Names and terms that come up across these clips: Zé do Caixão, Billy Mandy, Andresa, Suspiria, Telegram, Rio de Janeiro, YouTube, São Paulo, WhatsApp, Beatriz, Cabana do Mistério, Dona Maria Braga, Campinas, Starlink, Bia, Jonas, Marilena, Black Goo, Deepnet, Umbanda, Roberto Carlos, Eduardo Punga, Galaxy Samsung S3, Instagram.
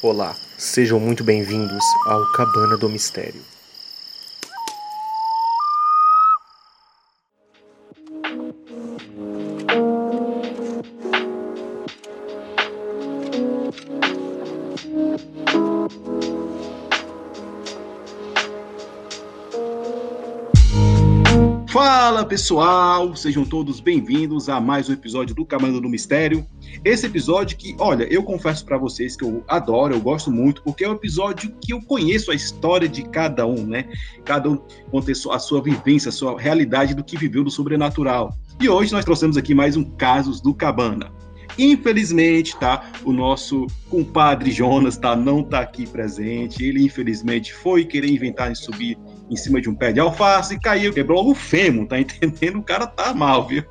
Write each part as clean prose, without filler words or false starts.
Olá, sejam muito bem-vindos ao Cabana do Mistério. Fala pessoal, sejam todos bem-vindos a mais um episódio do Cabana do Mistério. Esse episódio que, olha, eu confesso pra vocês que eu adoro, eu gosto muito, porque é um episódio que eu conheço a história de cada um, né? Cada um conta a sua vivência, a sua realidade do que viveu do sobrenatural. E hoje nós trouxemos aqui mais um Casos do Cabana. Infelizmente, tá? O nosso compadre Jonas, tá? Não tá aqui presente. Ele, infelizmente, foi querer inventar de subir em cima de um pé de alface e caiu, quebrou o fêmur, tá entendendo? O cara tá mal, viu?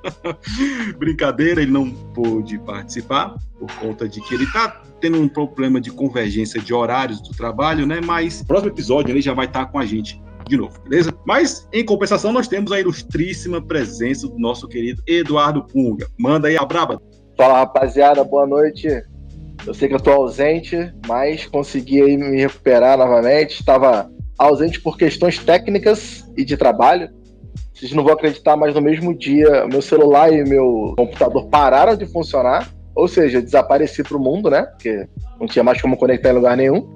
Brincadeira, ele não pôde participar por conta de que ele tá tendo um problema de convergência de horários do trabalho, né? Mas no próximo episódio ele já vai estar com a gente de novo, beleza? Mas, em compensação, nós temos a ilustríssima presença do nosso querido Eduardo Punga. Manda aí a braba. Fala, rapaziada, boa noite. Eu sei que eu tô ausente, mas consegui aí me recuperar novamente. Estava ausente por questões técnicas e de trabalho. Vocês não vão acreditar, mas no mesmo dia, meu celular e meu computador pararam de funcionar. Ou seja, eu desapareci pro mundo, né? Porque não tinha mais como conectar em lugar nenhum.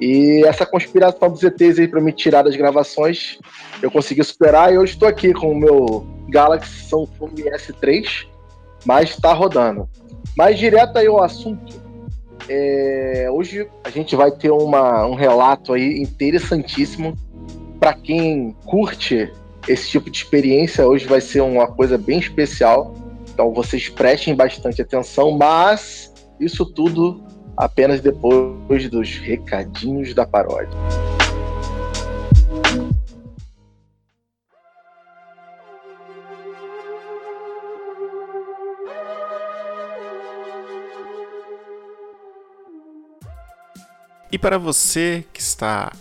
E essa conspiração dos ETs aí pra me tirar das gravações, eu consegui superar. E hoje estou aqui com o meu Galaxy Samsung S3, mas tá rodando. Mas direto aí ao assunto. Hoje a gente vai ter um relato aí interessantíssimo para quem curte esse tipo de experiência. Hoje vai ser uma coisa bem especial, então vocês prestem bastante atenção, mas isso tudo apenas depois dos recadinhos da paródia. E para você que está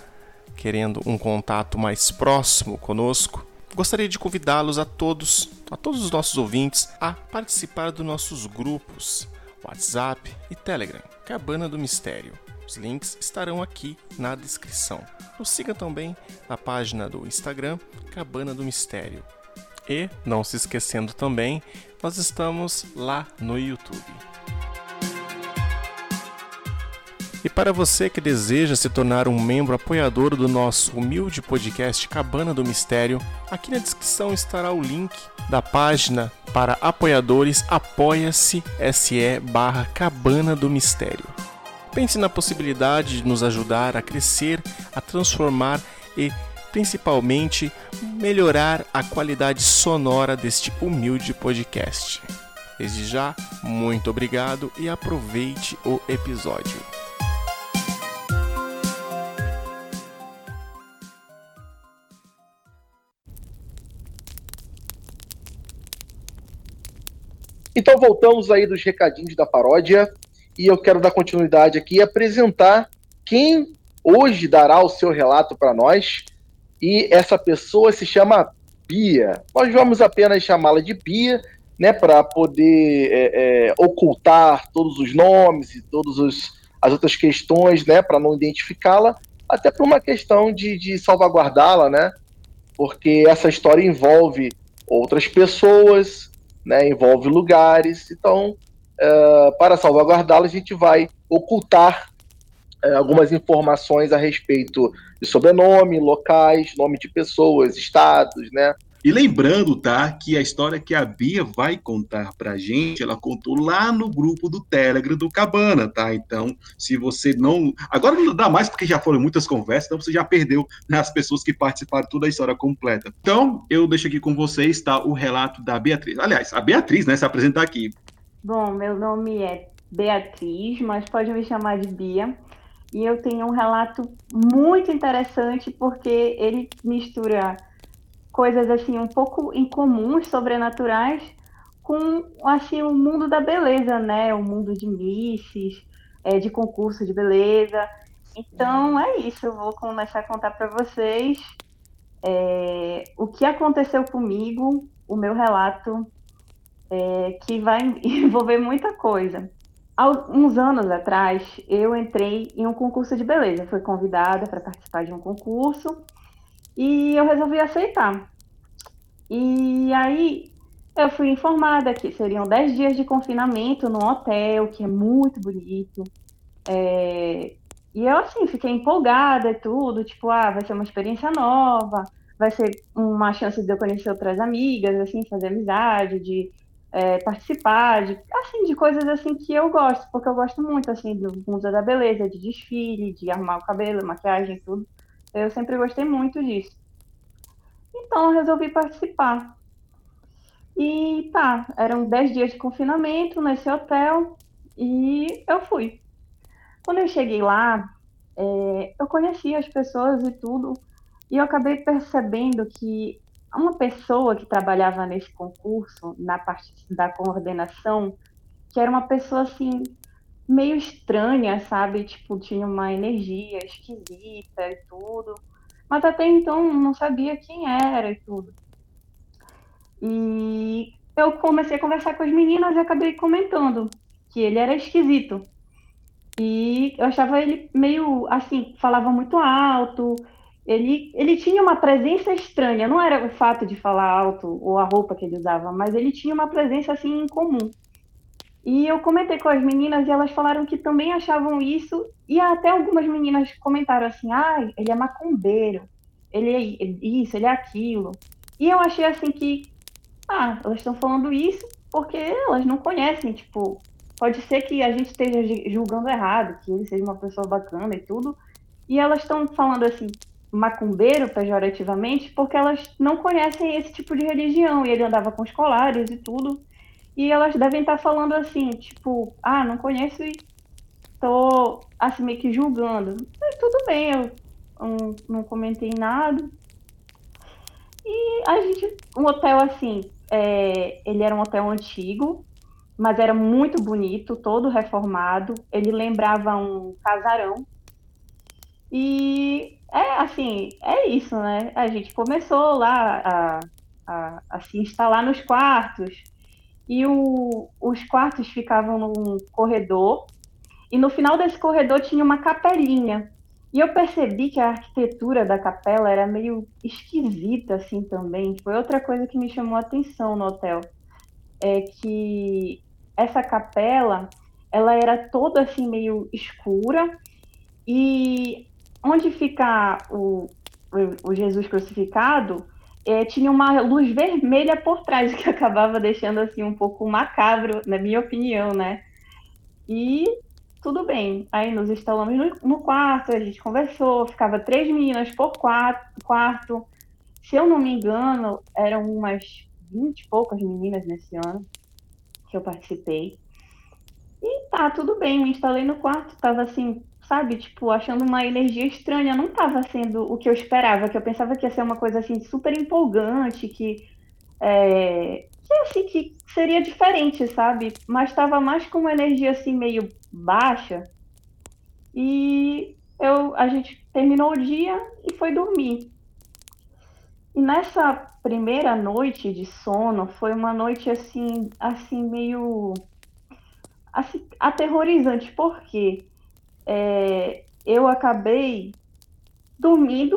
querendo um contato mais próximo conosco, gostaria de convidá-los a todos os nossos ouvintes, a participar dos nossos grupos, WhatsApp e Telegram, Cabana do Mistério. Os links estarão aqui na descrição. Nos siga também na página do Instagram, Cabana do Mistério. E, não se esquecendo também, nós estamos lá no YouTube. E para você que deseja se tornar um membro apoiador do nosso humilde podcast Cabana do Mistério, aqui na descrição estará o link da página para apoiadores apoia-se.se/Cabana do Mistério. Pense na possibilidade de nos ajudar a crescer, a transformar e, principalmente, melhorar a qualidade sonora deste humilde podcast. Desde já, muito obrigado e aproveite o episódio. Então voltamos aí dos recadinhos da paródia e eu quero dar continuidade aqui e apresentar quem hoje dará o seu relato para nós, e essa pessoa se chama Bia. Nós vamos apenas chamá-la de Bia, né, para poder ocultar todos os nomes e todas as outras questões, né, para não identificá-la, até por uma questão de salvaguardá-la, né, porque essa história envolve outras pessoas, né, envolve lugares, então para salvaguardá-lo a gente vai ocultar algumas informações a respeito de sobrenome, locais, nome de pessoas, estados, né? E lembrando, tá, que a história que a Bia vai contar pra gente, ela contou lá no grupo do Telegram do Cabana, tá? Então, se você não... Agora não dá mais, porque já foram muitas conversas, então você já perdeu, né, as pessoas que participaram toda a história completa. Então, eu deixo aqui com vocês, tá, o relato da Beatriz. Aliás, a Beatriz, né, se apresentar aqui. Bom, meu nome é Beatriz, mas pode me chamar de Bia. E eu tenho um relato muito interessante, porque ele mistura coisas assim um pouco incomuns, sobrenaturais, com assim o mundo da beleza, né? O mundo de misses, de concurso de beleza. Então é isso, eu vou começar a contar para vocês o que aconteceu comigo, o meu relato, que vai envolver muita coisa. Uns anos atrás, eu entrei em um concurso de beleza. Fui convidada para participar de um concurso e eu resolvi aceitar. E aí, eu fui informada que seriam 10 dias de confinamento num hotel, que é muito bonito. E eu, assim, fiquei empolgada e tudo. Tipo, vai ser uma experiência nova, vai ser uma chance de eu conhecer outras amigas, assim, fazer amizade, de... participar de coisas assim que eu gosto, porque eu gosto muito assim do mundo da beleza, de desfile, de arrumar o cabelo, maquiagem, tudo. Eu sempre gostei muito disso. Então eu resolvi participar. E eram 10 dias de confinamento nesse hotel e eu fui. Quando eu cheguei lá, eu conheci as pessoas e tudo, e eu acabei percebendo que uma pessoa que trabalhava nesse concurso, na parte da coordenação, que era uma pessoa, assim, meio estranha, sabe? Tipo, tinha uma energia esquisita e tudo. Mas até então não sabia quem era e tudo. E eu comecei a conversar com as meninas e acabei comentando que ele era esquisito. E eu achava ele meio, assim, falava muito alto... Ele tinha uma presença estranha, não era o fato de falar alto ou a roupa que ele usava, mas ele tinha uma presença, assim, incomum. E eu comentei com as meninas e elas falaram que também achavam isso, e até algumas meninas comentaram assim, ele é macumbeiro, ele é isso, ele é aquilo. E eu achei, assim, que, elas estão falando isso porque elas não conhecem, tipo, pode ser que a gente esteja julgando errado, que ele seja uma pessoa bacana e tudo, e elas estão falando assim... macumbeiro, pejorativamente, porque elas não conhecem esse tipo de religião, e ele andava com os colares e tudo, e elas devem estar falando assim, tipo, não conheço e tô, assim, meio que julgando. Mas tudo bem, eu não comentei nada. E a gente, um hotel assim, ele era um hotel antigo, mas era muito bonito, todo reformado, ele lembrava um casarão, e... é isso, né? A gente começou lá a se instalar nos quartos e os quartos ficavam num corredor e no final desse corredor tinha uma capelinha. E eu percebi que a arquitetura da capela era meio esquisita, assim, também. Foi outra coisa que me chamou a atenção no hotel. É que essa capela, ela era toda, assim, meio escura e... onde fica o Jesus crucificado, tinha uma luz vermelha por trás, que acabava deixando assim um pouco macabro, na minha opinião, né? E tudo bem, aí nos instalamos no quarto, a gente conversou, ficava 3 meninas por quarto. Se eu não me engano, eram umas 20 e poucas meninas nesse ano que eu participei. E tudo bem, me instalei no quarto, tava assim... sabe, tipo, achando uma energia estranha, não estava sendo o que eu esperava, que eu pensava que ia ser uma coisa, assim, super empolgante, que seria diferente, sabe, mas estava mais com uma energia, assim, meio baixa, e a gente terminou o dia e foi dormir. E nessa primeira noite de sono, foi uma noite, assim meio assim, aterrorizante, por quê? Eu acabei dormindo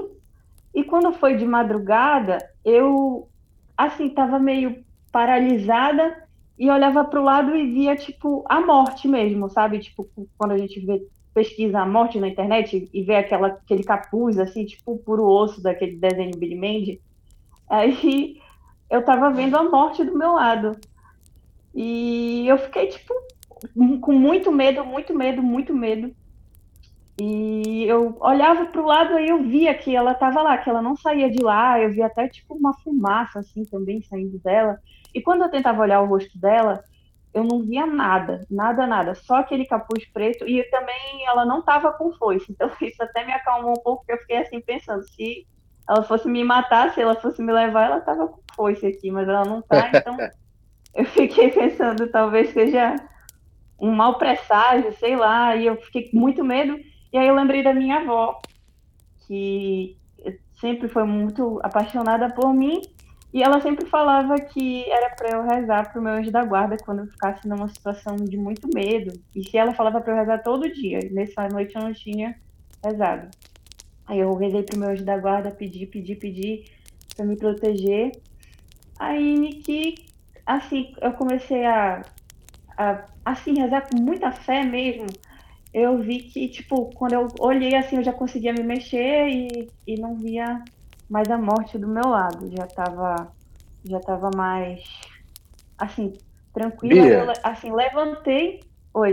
e quando foi de madrugada eu assim estava meio paralisada e olhava para o lado e via tipo a morte mesmo, sabe, tipo quando a gente pesquisa a morte na internet e vê aquele capuz assim tipo puro osso daquele desenho de Billy Mandy, aí eu estava vendo a morte do meu lado e eu fiquei tipo com muito medo, muito medo, muito medo. E eu olhava pro lado e eu via que ela tava lá, que ela não saía de lá, eu via até tipo uma fumaça assim também saindo dela, e quando eu tentava olhar o rosto dela, eu não via nada, nada, nada, só aquele capuz preto, e também ela não tava com foice, então isso até me acalmou um pouco, porque eu fiquei assim pensando, se ela fosse me matar, se ela fosse me levar, ela tava com foice aqui, mas ela não tá, então eu fiquei pensando, talvez seja um mau presságio, sei lá, e eu fiquei com muito medo. E aí eu lembrei da minha avó, que sempre foi muito apaixonada por mim, E ela sempre falava que era pra eu rezar pro meu anjo da guarda quando eu ficasse numa situação de muito medo. E se ela falava pra eu rezar todo dia, nessa noite eu não tinha rezado. Aí eu rezei pro meu anjo da guarda, pedi pra me proteger. Aí que, assim, eu comecei a rezar com muita fé mesmo. Eu vi que, tipo, quando eu olhei, assim, eu já conseguia me mexer e não via... Mas a morte do meu lado já tava mais, assim, tranquila. Bia, eu, assim, levantei. Oi.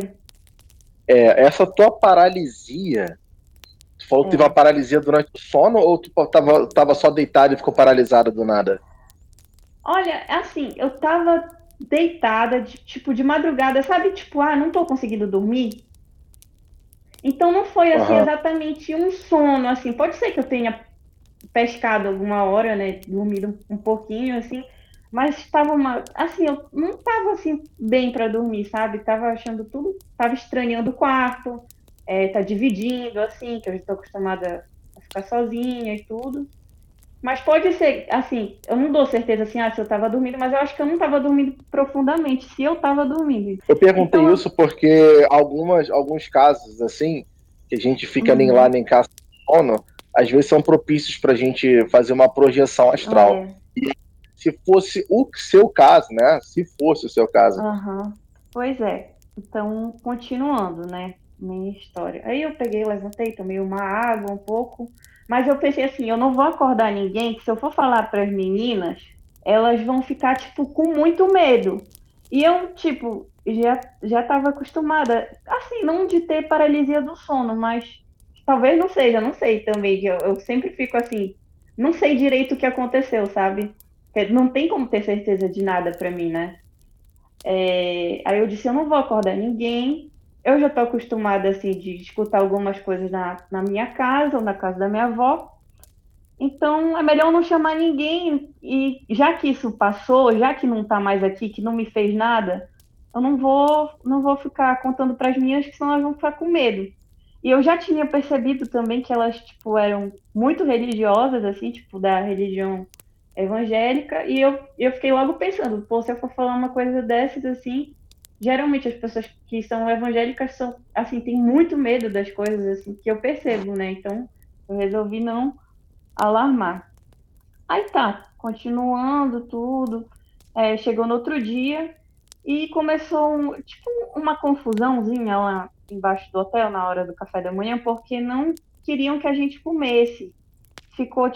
Essa tua paralisia, tu falou que teve uma paralisia durante o sono ou tu tava só deitada e ficou paralisada do nada? Olha, assim, eu tava deitada, de madrugada, sabe? Tipo, não tô conseguindo dormir. Então não foi, assim, exatamente um sono, assim. Pode ser que eu tenha... pescado alguma hora, né, dormido um pouquinho, assim, mas estava assim, eu não estava, assim, bem para dormir, sabe, estava achando tudo, estava estranhando o quarto, tá dividindo, assim, que eu estou acostumada a ficar sozinha e tudo, mas pode ser, assim, eu não dou certeza, assim, se eu estava dormindo, mas eu acho que eu não estava dormindo profundamente, se eu estava dormindo. Eu perguntei então, isso porque alguns casos, assim, que a gente fica nem lá nem cá sono, às vezes são propícios para a gente fazer uma projeção astral. E se fosse o seu caso, né? Se fosse o seu caso. Pois é. Então, continuando, né? Minha história. Aí eu peguei, levantei, tomei uma água um pouco. Mas eu pensei assim, eu não vou acordar ninguém, que se eu for falar para as meninas, elas vão ficar, tipo, com muito medo. E eu, tipo, já estava acostumada, assim, não de ter paralisia do sono, mas... Talvez não seja, não sei também, eu sempre fico assim, não sei direito o que aconteceu, sabe? Não tem como ter certeza de nada pra mim, né? Aí eu disse, eu não vou acordar ninguém, eu já tô acostumada, assim, de escutar algumas coisas na minha casa ou na casa da minha avó, então é melhor não chamar ninguém, e já que isso passou, já que não tá mais aqui, que não me fez nada, eu não vou ficar contando pras minhas, que senão elas vão ficar com medo. E eu já tinha percebido também que elas, tipo, eram muito religiosas, assim, tipo, da religião evangélica. E eu fiquei logo pensando, pô, se eu for falar uma coisa dessas, assim, geralmente as pessoas que são evangélicas são, assim, têm muito medo das coisas, assim, que eu percebo, né? Então, eu resolvi não alarmar. Aí tá, continuando tudo. Chegou no outro dia e começou, uma confusãozinha lá embaixo do hotel, na hora do café da manhã, porque não queriam que a gente comesse. Ficou,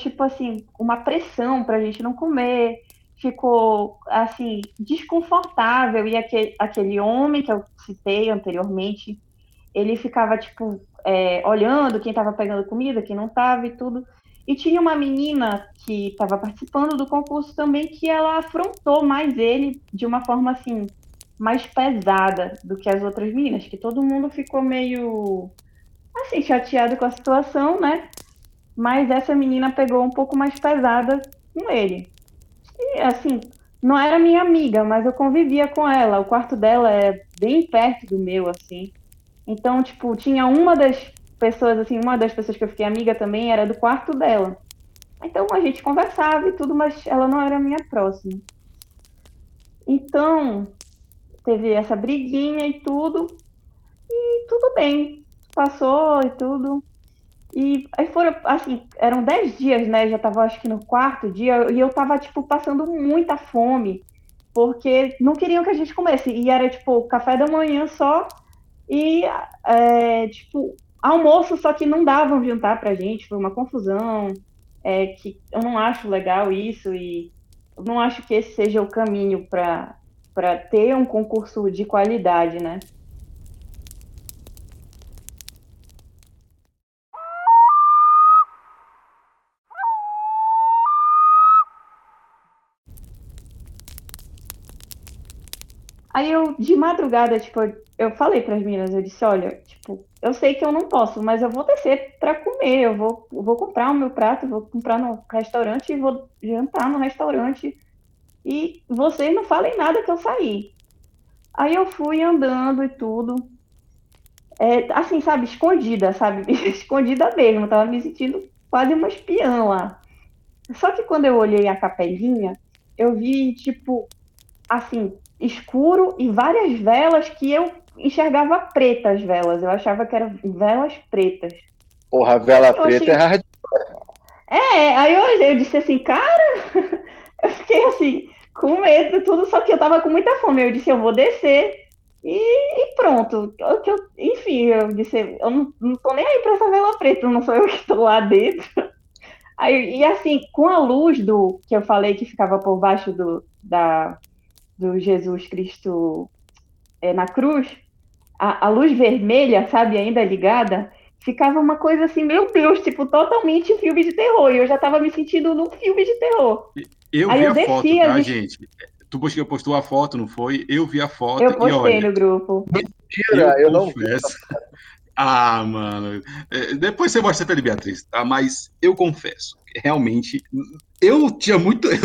uma pressão pra gente não comer. Ficou, assim, desconfortável. E aquele homem que eu citei anteriormente, ele ficava, olhando quem tava pegando comida, quem não tava e tudo. E tinha uma menina que tava participando do concurso também, que ela afrontou mais ele de uma forma, assim... mais pesada do que as outras meninas, que todo mundo ficou meio, assim, chateado com a situação, né? Mas essa menina pegou um pouco mais pesada com ele. E, assim, não era minha amiga, mas eu convivia com ela. O quarto dela é bem perto do meu, assim. Então, tinha uma das pessoas que eu fiquei amiga também era do quarto dela. Então, a gente conversava e tudo, mas ela não era minha próxima. Então... teve essa briguinha e tudo bem, passou e tudo. E aí foram, assim, eram 10 dias, né, já tava acho que no 4º dia, e eu tava, passando muita fome, porque não queriam que a gente comesse, e era, café da manhã só, e, almoço, só que não davam jantar pra gente, foi uma confusão, que eu não acho legal isso, e eu não acho que esse seja o caminho para ter um concurso de qualidade, né? Aí eu, de madrugada, eu falei para as meninas, eu disse, olha, eu sei que eu não posso, mas eu vou descer para comer, eu vou comprar o meu prato, vou comprar no restaurante e vou jantar no restaurante. E vocês não falem nada que eu saí. Aí eu fui andando e tudo. Assim, sabe, escondida, sabe? Escondida mesmo. Eu tava me sentindo quase uma espiã lá. Só que quando eu olhei a capelinha, eu vi, tipo, assim, escuro e várias velas que eu enxergava pretas velas. Eu achava que eram velas pretas. Porra, vela preta é hardcore. É, aí eu disse assim, cara, eu fiquei assim, com medo de tudo, só que eu tava com muita fome. Eu disse, eu vou descer. E pronto, enfim, eu disse, eu não tô nem aí pra essa vela preta, não sou eu que tô lá dentro. Aí, e assim, com a luz do que eu falei que ficava por baixo do Jesus Cristo na cruz, a luz vermelha, sabe, ainda ligada, ficava uma coisa assim, meu Deus, tipo, totalmente filme de terror, e eu já tava me sentindo num filme de terror. Eu aí vi eu a descia, foto, tá, gente? Tu postou a foto, não foi? Eu vi a foto. Eu postei e olha, no grupo. Mentira, eu não vi. Ah, mano. Depois você mostra até de Beatriz, tá? Mas eu confesso, realmente, eu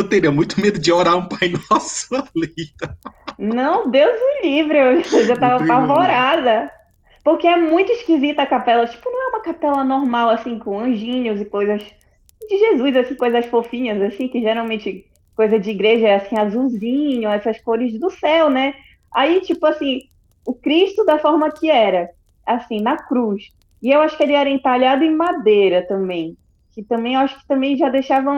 teria muito medo de orar um Pai Nosso ali. Tá? Não, Deus me livre, eu já tava apavorada. Porque é muito esquisita a capela. Tipo, não é uma capela normal, assim, com anjinhos e coisas de Jesus, assim, coisas fofinhas, assim, que geralmente... coisa de igreja é assim, azulzinho, essas cores do céu, né? Aí, tipo assim, o Cristo da forma que era, assim, na cruz. E eu acho que ele era entalhado em madeira também, que também eu acho que também já deixava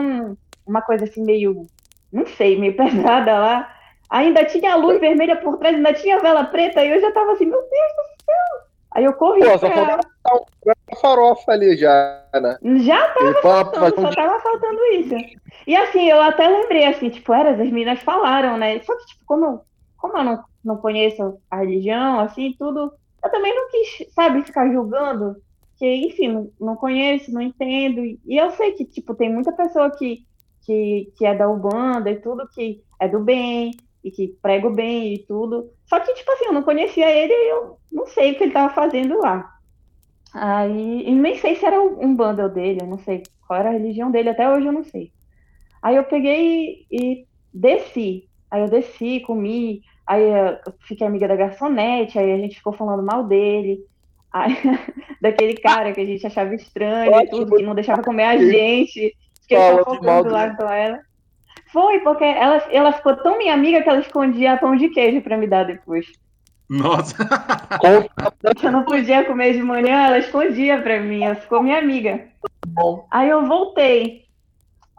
uma coisa assim meio, não sei, meio pesada lá. Ainda tinha a luz vermelha por trás, ainda tinha a vela preta, e eu já tava assim, meu Deus do céu! Aí eu corri pra farofa ali já, né? Já tava faltando, só tava faltando isso. E assim, eu até lembrei, assim, tipo, as meninas falaram, né? Só que, tipo, como eu não conheço a religião, assim, tudo, eu também não quis, sabe, ficar julgando, que, enfim, não conheço, não entendo. E eu sei que, tipo, tem muita pessoa que é da Umbanda e tudo, que é do bem, e que prega o bem e tudo. Só que, tipo assim, eu não conhecia ele e eu não sei o que ele tava fazendo lá. Aí, e nem sei se era um bando dele, eu não sei qual era a religião dele, até hoje eu não sei. Aí eu peguei e desci. Aí eu desci, comi, aí eu fiquei amiga da garçonete, aí a gente ficou falando mal dele, aí, daquele cara que a gente achava estranho e tudo, que não deixava comer a gente. Fiquei só focando lá com ela. Foi, porque ela ficou tão minha amiga que ela escondia pão de queijo pra me dar depois. Nossa! Eu não podia comer de manhã, ela escondia pra mim, ela ficou minha amiga. Aí eu voltei.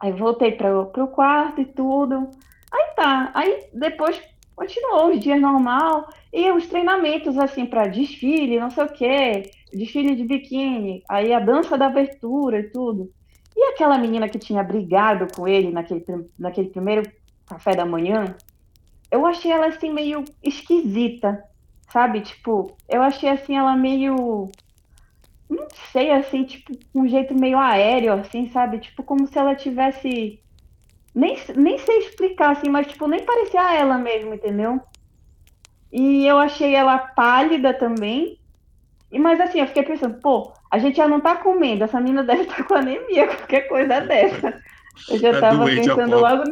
Aí voltei pro quarto e tudo. Aí tá, aí depois continuou os dias normal e os treinamentos assim pra desfile, não sei o quê, desfile de biquíni, aí a dança da abertura e tudo. E aquela menina que tinha brigado com ele naquele primeiro café da manhã, eu achei ela assim meio esquisita, sabe? Tipo, eu achei assim ela meio, não sei, assim, tipo, um jeito meio aéreo, assim, sabe? Tipo, como se ela tivesse, nem sei explicar, assim, mas, tipo, nem parecia ela mesmo, entendeu? E eu achei ela pálida também. E, mas assim, eu fiquei pensando, pô, a gente já não tá comendo, essa menina deve estar com anemia, qualquer coisa dessa. Eu já tava pensando logo...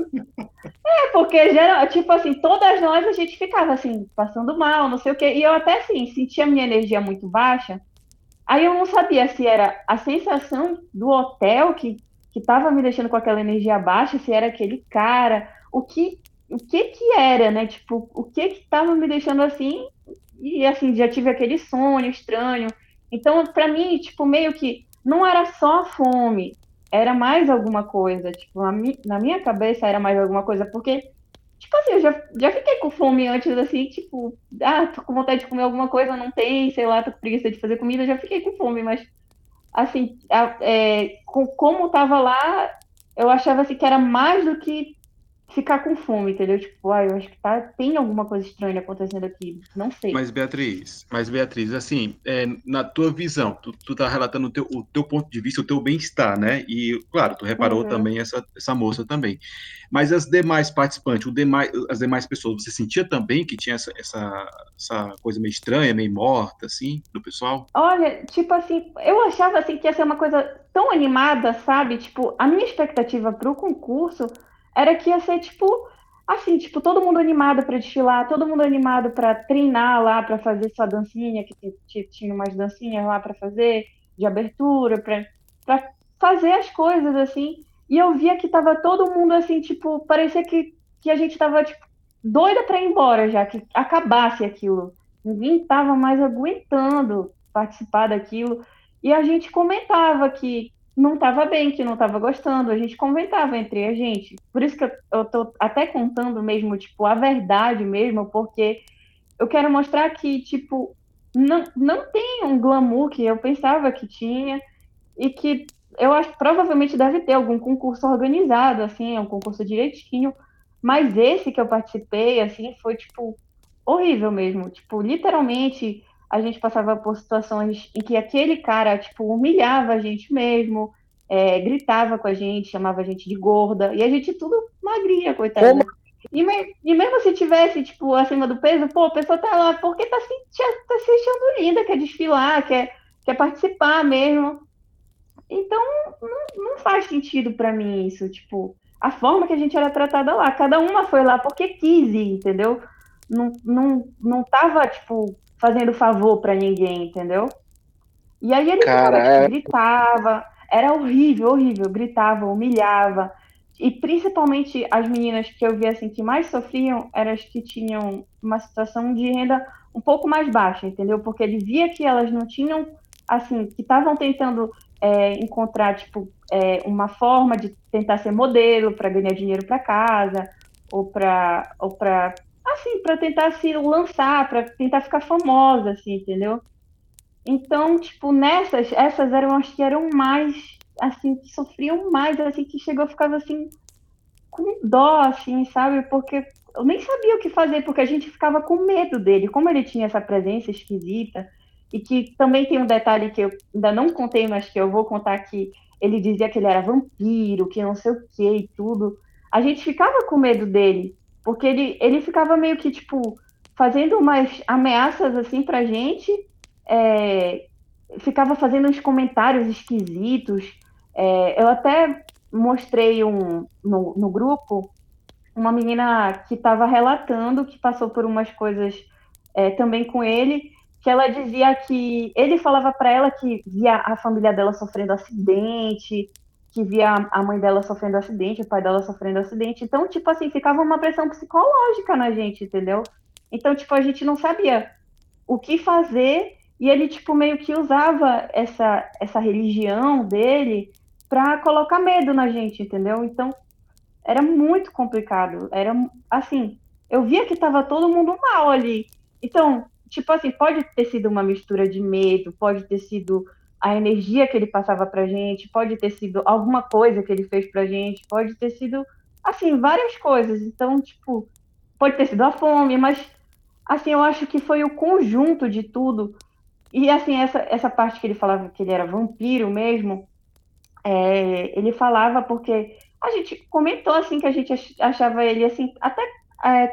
porque, geral, tipo assim, todas nós a gente ficava assim, passando mal, não sei o quê. E eu até, assim, sentia minha energia muito baixa. Aí eu não sabia se era a sensação do hotel que tava me deixando com aquela energia baixa, se era aquele cara, o que era, né? Tipo, o que tava me deixando assim... E, assim, já tive aquele sonho estranho. Então, pra mim, tipo, meio que não era só fome, era mais alguma coisa. Tipo, na minha cabeça era mais alguma coisa, porque, tipo assim, eu já fiquei com fome antes, assim, tipo, tô com vontade de comer alguma coisa, não tem, sei lá, tô com preguiça de fazer comida, já fiquei com fome, mas, assim, como tava lá, eu achava, assim, que era mais do que... ficar com fome, entendeu? Tipo, eu acho que tem alguma coisa estranha acontecendo aqui, não sei. Mas Beatriz, assim, na tua visão, tu tá relatando o teu ponto de vista, o teu bem-estar, né? E, claro, tu reparou também essa moça também. Mas as demais participantes, as demais pessoas, você sentia também que tinha essa coisa meio estranha, meio morta, assim, do pessoal? Olha, tipo assim, eu achava, assim, que ia ser uma coisa tão animada, sabe? Tipo, a minha expectativa pro concurso era que ia ser, tipo, assim, tipo, todo mundo animado para desfilar, todo mundo animado para treinar lá, para fazer sua dancinha, que tinha umas dancinhas lá para fazer, de abertura, para fazer as coisas, assim. E eu via que tava todo mundo, assim, tipo, parecia que que a gente tava, tipo, doida pra ir embora já, que acabasse aquilo. Ninguém tava mais aguentando participar daquilo. E a gente comentava que não tava bem, que não tava gostando. A gente comentava entre a gente. Por isso que eu tô até contando mesmo, tipo, a verdade mesmo, porque eu quero mostrar que, tipo, não tem um glamour que eu pensava que tinha e que eu acho que provavelmente deve ter algum concurso organizado, assim, um concurso direitinho, mas esse que eu participei, assim, foi, tipo, horrível mesmo. Tipo, literalmente, a gente passava por situações em que aquele cara, tipo, humilhava a gente mesmo, gritava com a gente, chamava a gente de gorda, e a gente tudo magria, coitada. E mesmo se tivesse, tipo, acima do peso, pô, a pessoa tá lá porque tá se achando linda, quer desfilar, quer participar mesmo. Então, não faz sentido pra mim isso, tipo, a forma que a gente era tratada lá. Cada uma foi lá porque quis ir, entendeu? Não tava, tipo, fazendo favor pra ninguém, entendeu? E aí ele tipo, gritava, era horrível, gritava, humilhava. E principalmente as meninas que eu via assim, que mais sofriam eram as que tinham uma situação de renda um pouco mais baixa, entendeu? Porque ele via que elas não tinham, assim, que estavam tentando encontrar, tipo, uma forma de tentar ser modelo para ganhar dinheiro para casa, ou para assim, para tentar se lançar, para tentar ficar famosa, assim, entendeu? Então, tipo, essas eram as que eram mais, assim, que sofriam mais, assim, que chegou, ficava, assim, com dó, assim, sabe? Porque eu nem sabia o que fazer, porque a gente ficava com medo dele, como ele tinha essa presença esquisita, e que também tem um detalhe que eu ainda não contei, mas que eu vou contar, que ele dizia que ele era vampiro, que não sei o que e tudo. A gente ficava com medo dele, porque ele ficava meio que, tipo, fazendo umas ameaças, assim, pra gente, ficava fazendo uns comentários esquisitos. Eu até mostrei no grupo uma menina que estava relatando que passou por umas coisas também com ele, que ela dizia que ele falava para ela que via a família dela sofrendo acidente, que via a mãe dela sofrendo acidente, o pai dela sofrendo acidente. Então, tipo assim, ficava uma pressão psicológica na gente, entendeu? Então, tipo, a gente não sabia o que fazer. E ele, tipo, meio que usava essa religião dele pra colocar medo na gente, entendeu? Então, era muito complicado. Era, assim, eu via que tava todo mundo mal ali. Então, tipo assim, pode ter sido uma mistura de medo, pode ter sido a energia que ele passava pra gente, pode ter sido alguma coisa que ele fez pra gente, pode ter sido, assim, várias coisas. Então, tipo, pode ter sido a fome, mas, assim, eu acho que foi o conjunto de tudo. E, assim, essa parte que ele falava que ele era vampiro mesmo, ele falava porque a gente comentou, assim, que a gente achava ele, assim, até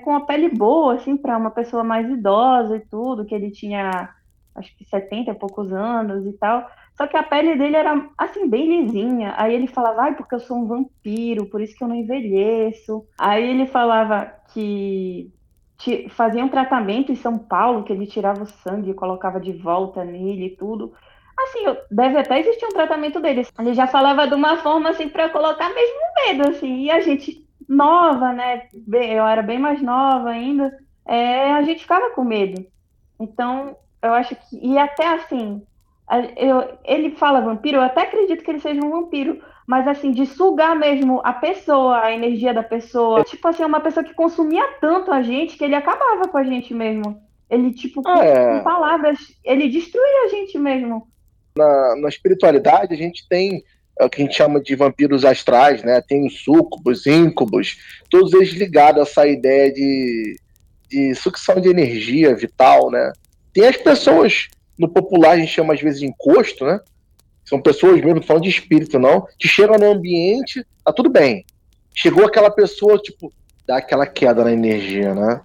com a pele boa, assim, para uma pessoa mais idosa e tudo, que ele tinha, acho que 70 e poucos anos e tal. Só que a pele dele era, assim, bem lisinha. Aí ele falava, ai, porque eu sou um vampiro, por isso que eu não envelheço. Aí ele falava que fazia um tratamento em São Paulo, que ele tirava o sangue e colocava de volta nele e tudo. Assim, deve até existir um tratamento dele. Ele já falava de uma forma, assim, para colocar mesmo medo, assim. E a gente nova, né? Eu era bem mais nova ainda. A gente ficava com medo. Então, eu acho que... E até, assim, ele fala vampiro, eu até acredito que ele seja um vampiro, mas, assim, de sugar mesmo a pessoa, a energia da pessoa. Tipo assim, uma pessoa que consumia tanto a gente que ele acabava com a gente mesmo. Ele, tipo, com palavras, ele destruía a gente mesmo. Na espiritualidade, a gente tem o que a gente chama de vampiros astrais, né? Tem os súcubos, íncubos, todos eles ligados a essa ideia de sucção de energia vital, né? Tem as pessoas, no popular a gente chama às vezes de encosto, né? São pessoas mesmo, não falando de espírito, não. Te chega no ambiente, tá tudo bem. Chegou aquela pessoa, tipo, dá aquela queda na energia, né?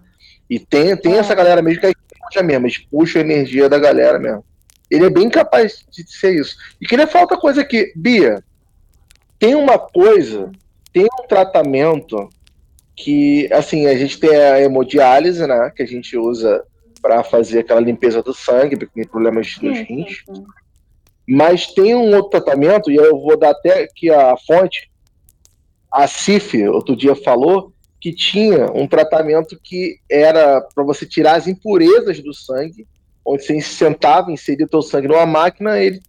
E tem essa galera mesmo que puxa a energia da galera mesmo. Ele é bem capaz de ser isso. E queria falar outra coisa aqui. Bia, tem uma coisa, tem um tratamento que, assim, a gente tem a hemodiálise, né? Que a gente usa pra fazer aquela limpeza do sangue, porque tem problemas nos rins. Sim. Mas tem um outro tratamento, e eu vou dar até aqui a fonte. A CIF, outro dia, falou que tinha um tratamento que era para você tirar as impurezas do sangue, onde você sentava, inseria o teu sangue numa máquina, ele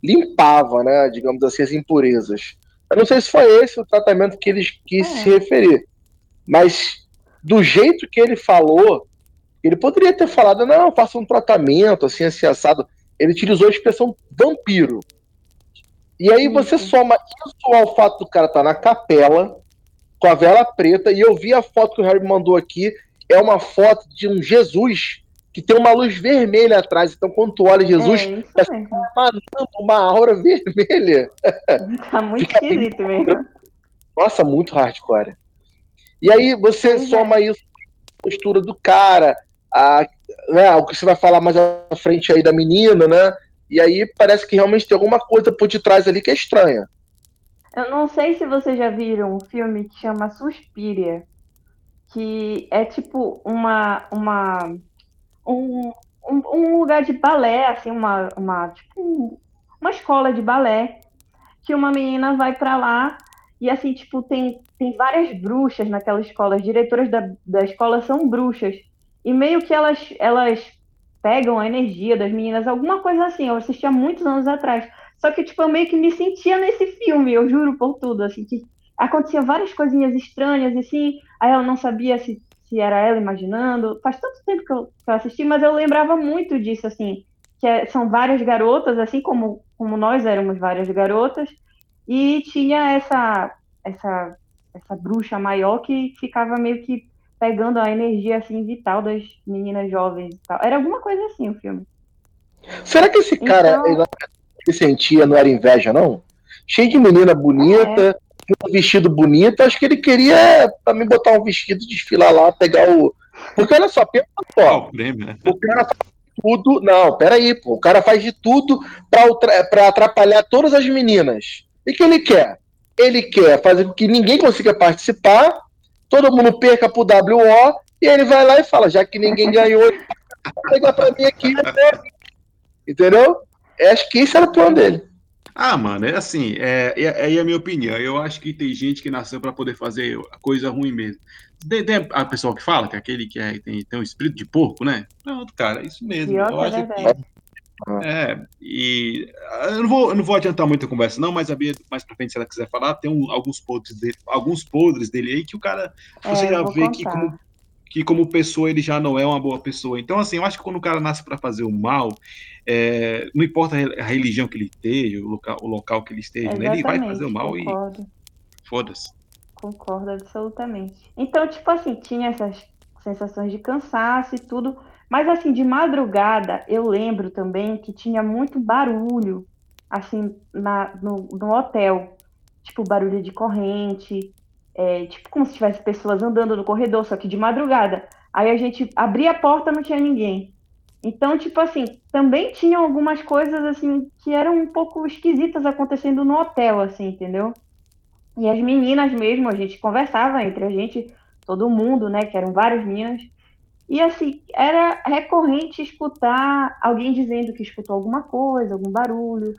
limpava, né, digamos assim, as impurezas. Eu não sei se foi esse o tratamento que eles quis se referir, mas do jeito que ele falou, ele poderia ter falado, não, faça um tratamento, assim, assim, assado. Ele utilizou a expressão vampiro. E aí você soma isso ao fato do cara estar na capela, com a vela preta, e eu vi a foto que o Harry mandou aqui, é uma foto de um Jesus que tem uma luz vermelha atrás, então quando tu olha Jesus, tá emanando uma aura vermelha. Tá muito esquisito mesmo. Nossa, muito hardcore. E aí você soma isso, a postura do cara, né, o que você vai falar mais à frente aí da menina, né? E aí parece que realmente tem alguma coisa por detrás ali que é estranha. Eu não sei se vocês já viram um filme que chama Suspiria, que é tipo um lugar de balé, assim, uma escola de balé, que uma menina vai pra lá e, assim, tipo, tem várias bruxas naquela escola, as diretoras da escola são bruxas, e meio que elas pegam a energia das meninas, alguma coisa assim, eu assisti há muitos anos atrás. Só que, tipo, eu meio que me sentia nesse filme, eu juro por tudo, assim, que acontecia várias coisinhas estranhas, assim, aí eu não sabia se era ela imaginando, faz tanto tempo que eu assisti, mas eu lembrava muito disso, assim, que são várias garotas, assim como nós éramos várias garotas, e tinha essa bruxa maior que ficava meio que pegando a energia, assim, vital das meninas jovens e tal, era alguma coisa assim o filme. Será que esse cara... Então... que sentia, não era inveja, não? Cheio de menina bonita, um vestido bonito, acho que ele queria também botar um vestido, desfilar lá, pegar o... Porque olha só, pensa só, o cara faz de tudo, não, peraí, pô, o cara faz de tudo pra atrapalhar todas as meninas. E o que ele quer? Ele quer fazer com que ninguém consiga participar, todo mundo perca pro WO, e ele vai lá e fala, já que ninguém ganhou, ele vai pegar pra mim aqui, entendeu? Acho que isso era o plano dele. Ah, mano, é assim, é a minha opinião. Eu acho que tem gente que nasceu pra poder fazer coisa ruim mesmo. Tem a pessoa que fala que é aquele que tem um espírito de porco, né? Pronto, cara, é isso mesmo. Eu acho que... Eu não vou adiantar muita conversa, não, mas a Bia, mais pra frente, se ela quiser falar, tem alguns podres dele aí que o cara, você já vê contar. que como pessoa ele já não é uma boa pessoa. Então, assim, eu acho que quando o cara nasce para fazer o mal, não importa a religião que ele esteja, o local que ele esteja, né? Ele vai fazer o mal e foda-se. Concordo absolutamente. Então, tipo assim, tinha essas sensações de cansaço e tudo, mas assim, de madrugada, eu lembro também que tinha muito barulho, assim, no hotel. Tipo, barulho de corrente... tipo como se tivesse pessoas andando no corredor, só que de madrugada. Aí a gente abria a porta, não tinha ninguém. Então, tipo assim, também tinham algumas coisas, assim, que eram um pouco esquisitas acontecendo no hotel, assim, entendeu? E as meninas mesmo, a gente conversava entre a gente, todo mundo, né, que eram várias meninas. E, assim, era recorrente escutar alguém dizendo que escutou alguma coisa, algum barulho,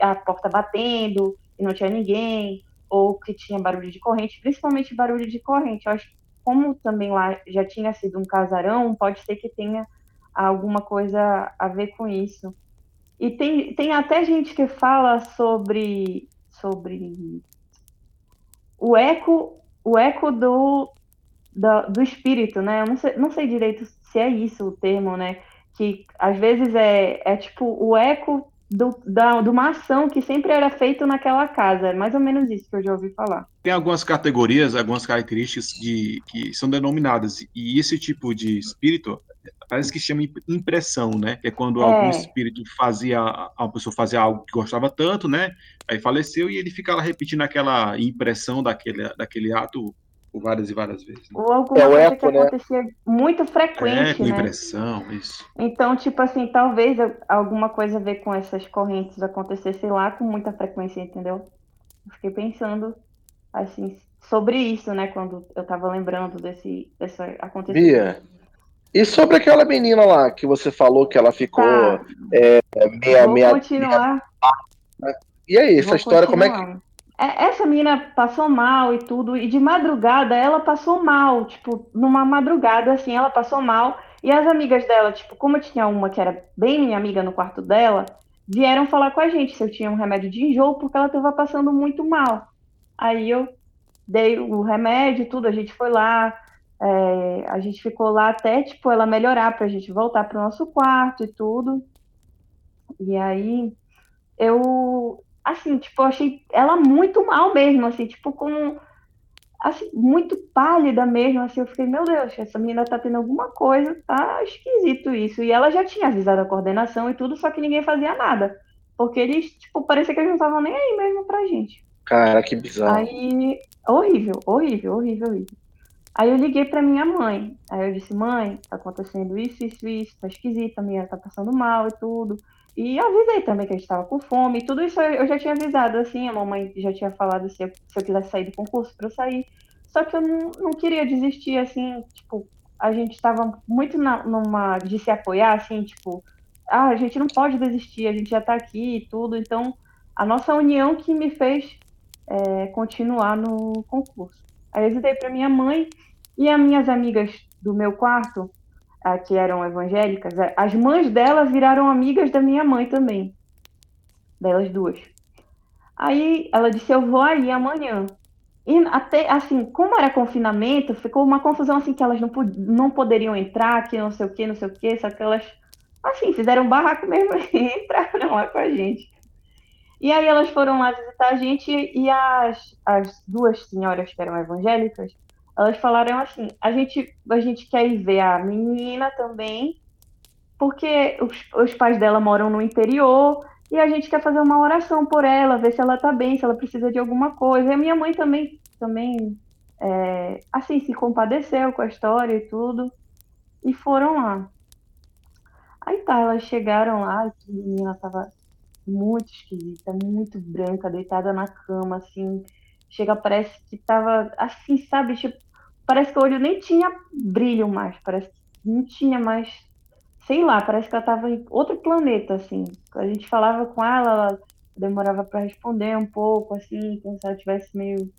a porta batendo e não tinha ninguém... ou que tinha barulho de corrente, principalmente barulho de corrente. Eu acho que como também lá já tinha sido um casarão, pode ser que tenha alguma coisa a ver com isso. E tem até gente que fala sobre o eco do espírito, né? Eu não sei direito se é isso o termo, né? Que às vezes é tipo o eco de uma ação que sempre era feita naquela casa, é mais ou menos isso que eu já ouvi falar. Tem algumas categorias, algumas características que são denominadas, e esse tipo de espírito parece que chama impressão, né? É quando algum espírito fazia, a pessoa fazia algo que gostava tanto, né? Aí faleceu e ele fica lá repetindo aquela impressão daquele ato por várias e várias vezes. Né? Ou alguma coisa que acontecia muito frequente, né? Impressão, isso. Então, tipo assim, talvez alguma coisa a ver com essas correntes acontecer, sei lá, com muita frequência, entendeu? Eu fiquei pensando, assim, sobre isso, né? Quando eu tava lembrando desse acontecimento. Bia, e sobre aquela menina lá que você falou que ela ficou... Tá. Vou continuar. E aí, essa história, como é que... Essa menina passou mal e tudo, e de madrugada ela passou mal, tipo, numa madrugada, assim, ela passou mal, e as amigas dela, tipo, como eu tinha uma que era bem minha amiga no quarto dela, vieram falar com a gente se eu tinha um remédio de enjoo, porque ela estava passando muito mal. Aí eu dei o remédio e tudo, a gente foi lá, a gente ficou lá até, tipo, ela melhorar, pra gente voltar pro nosso quarto e tudo. E aí, eu... assim, tipo, eu achei ela muito mal mesmo, assim, tipo, como, assim, muito pálida mesmo, assim, eu fiquei, meu Deus, essa menina tá tendo alguma coisa, tá esquisito isso, e ela já tinha avisado a coordenação e tudo, só que ninguém fazia nada, porque eles, tipo, parecia que eles não estavam nem aí mesmo pra gente. Cara, que bizarro. Aí, horrível. Aí eu liguei pra minha mãe, aí eu disse, mãe, tá acontecendo isso, tá esquisito, a menina tá passando mal e tudo. E avisei também que a gente estava com fome, tudo isso eu já tinha avisado, assim, a mamãe já tinha falado se eu quisesse sair do concurso para eu sair, só que eu não queria desistir, assim, tipo, a gente estava muito numa de se apoiar, assim, tipo, a gente não pode desistir, a gente já está aqui e tudo, então a nossa união que me fez continuar no concurso. Aí eu avisei para minha mãe e as minhas amigas do meu quarto, que eram evangélicas, as mães dela viraram amigas da minha mãe também, delas duas. Aí ela disse, eu vou aí amanhã. E até, assim, como era confinamento, ficou uma confusão, assim, que elas não poderiam entrar, que não sei o quê, só que elas, assim, fizeram um barraco mesmo e entraram lá com a gente. E aí elas foram lá visitar a gente e as duas senhoras que eram evangélicas, elas falaram assim, a gente quer ir ver a menina também, porque os pais dela moram no interior, e a gente quer fazer uma oração por ela, ver se ela tá bem, se ela precisa de alguma coisa. E a minha mãe também assim, se compadeceu com a história e tudo, e foram lá. Aí tá, elas chegaram lá, a menina tava muito esquisita, muito branca, deitada na cama, assim... Chega, parece que tava assim, sabe? Tipo, parece que o olho nem tinha brilho mais, parece que não tinha mais, sei lá, parece que ela tava em outro planeta, assim. A gente falava com ela demorava para responder um pouco, assim, como se ela tivesse meio,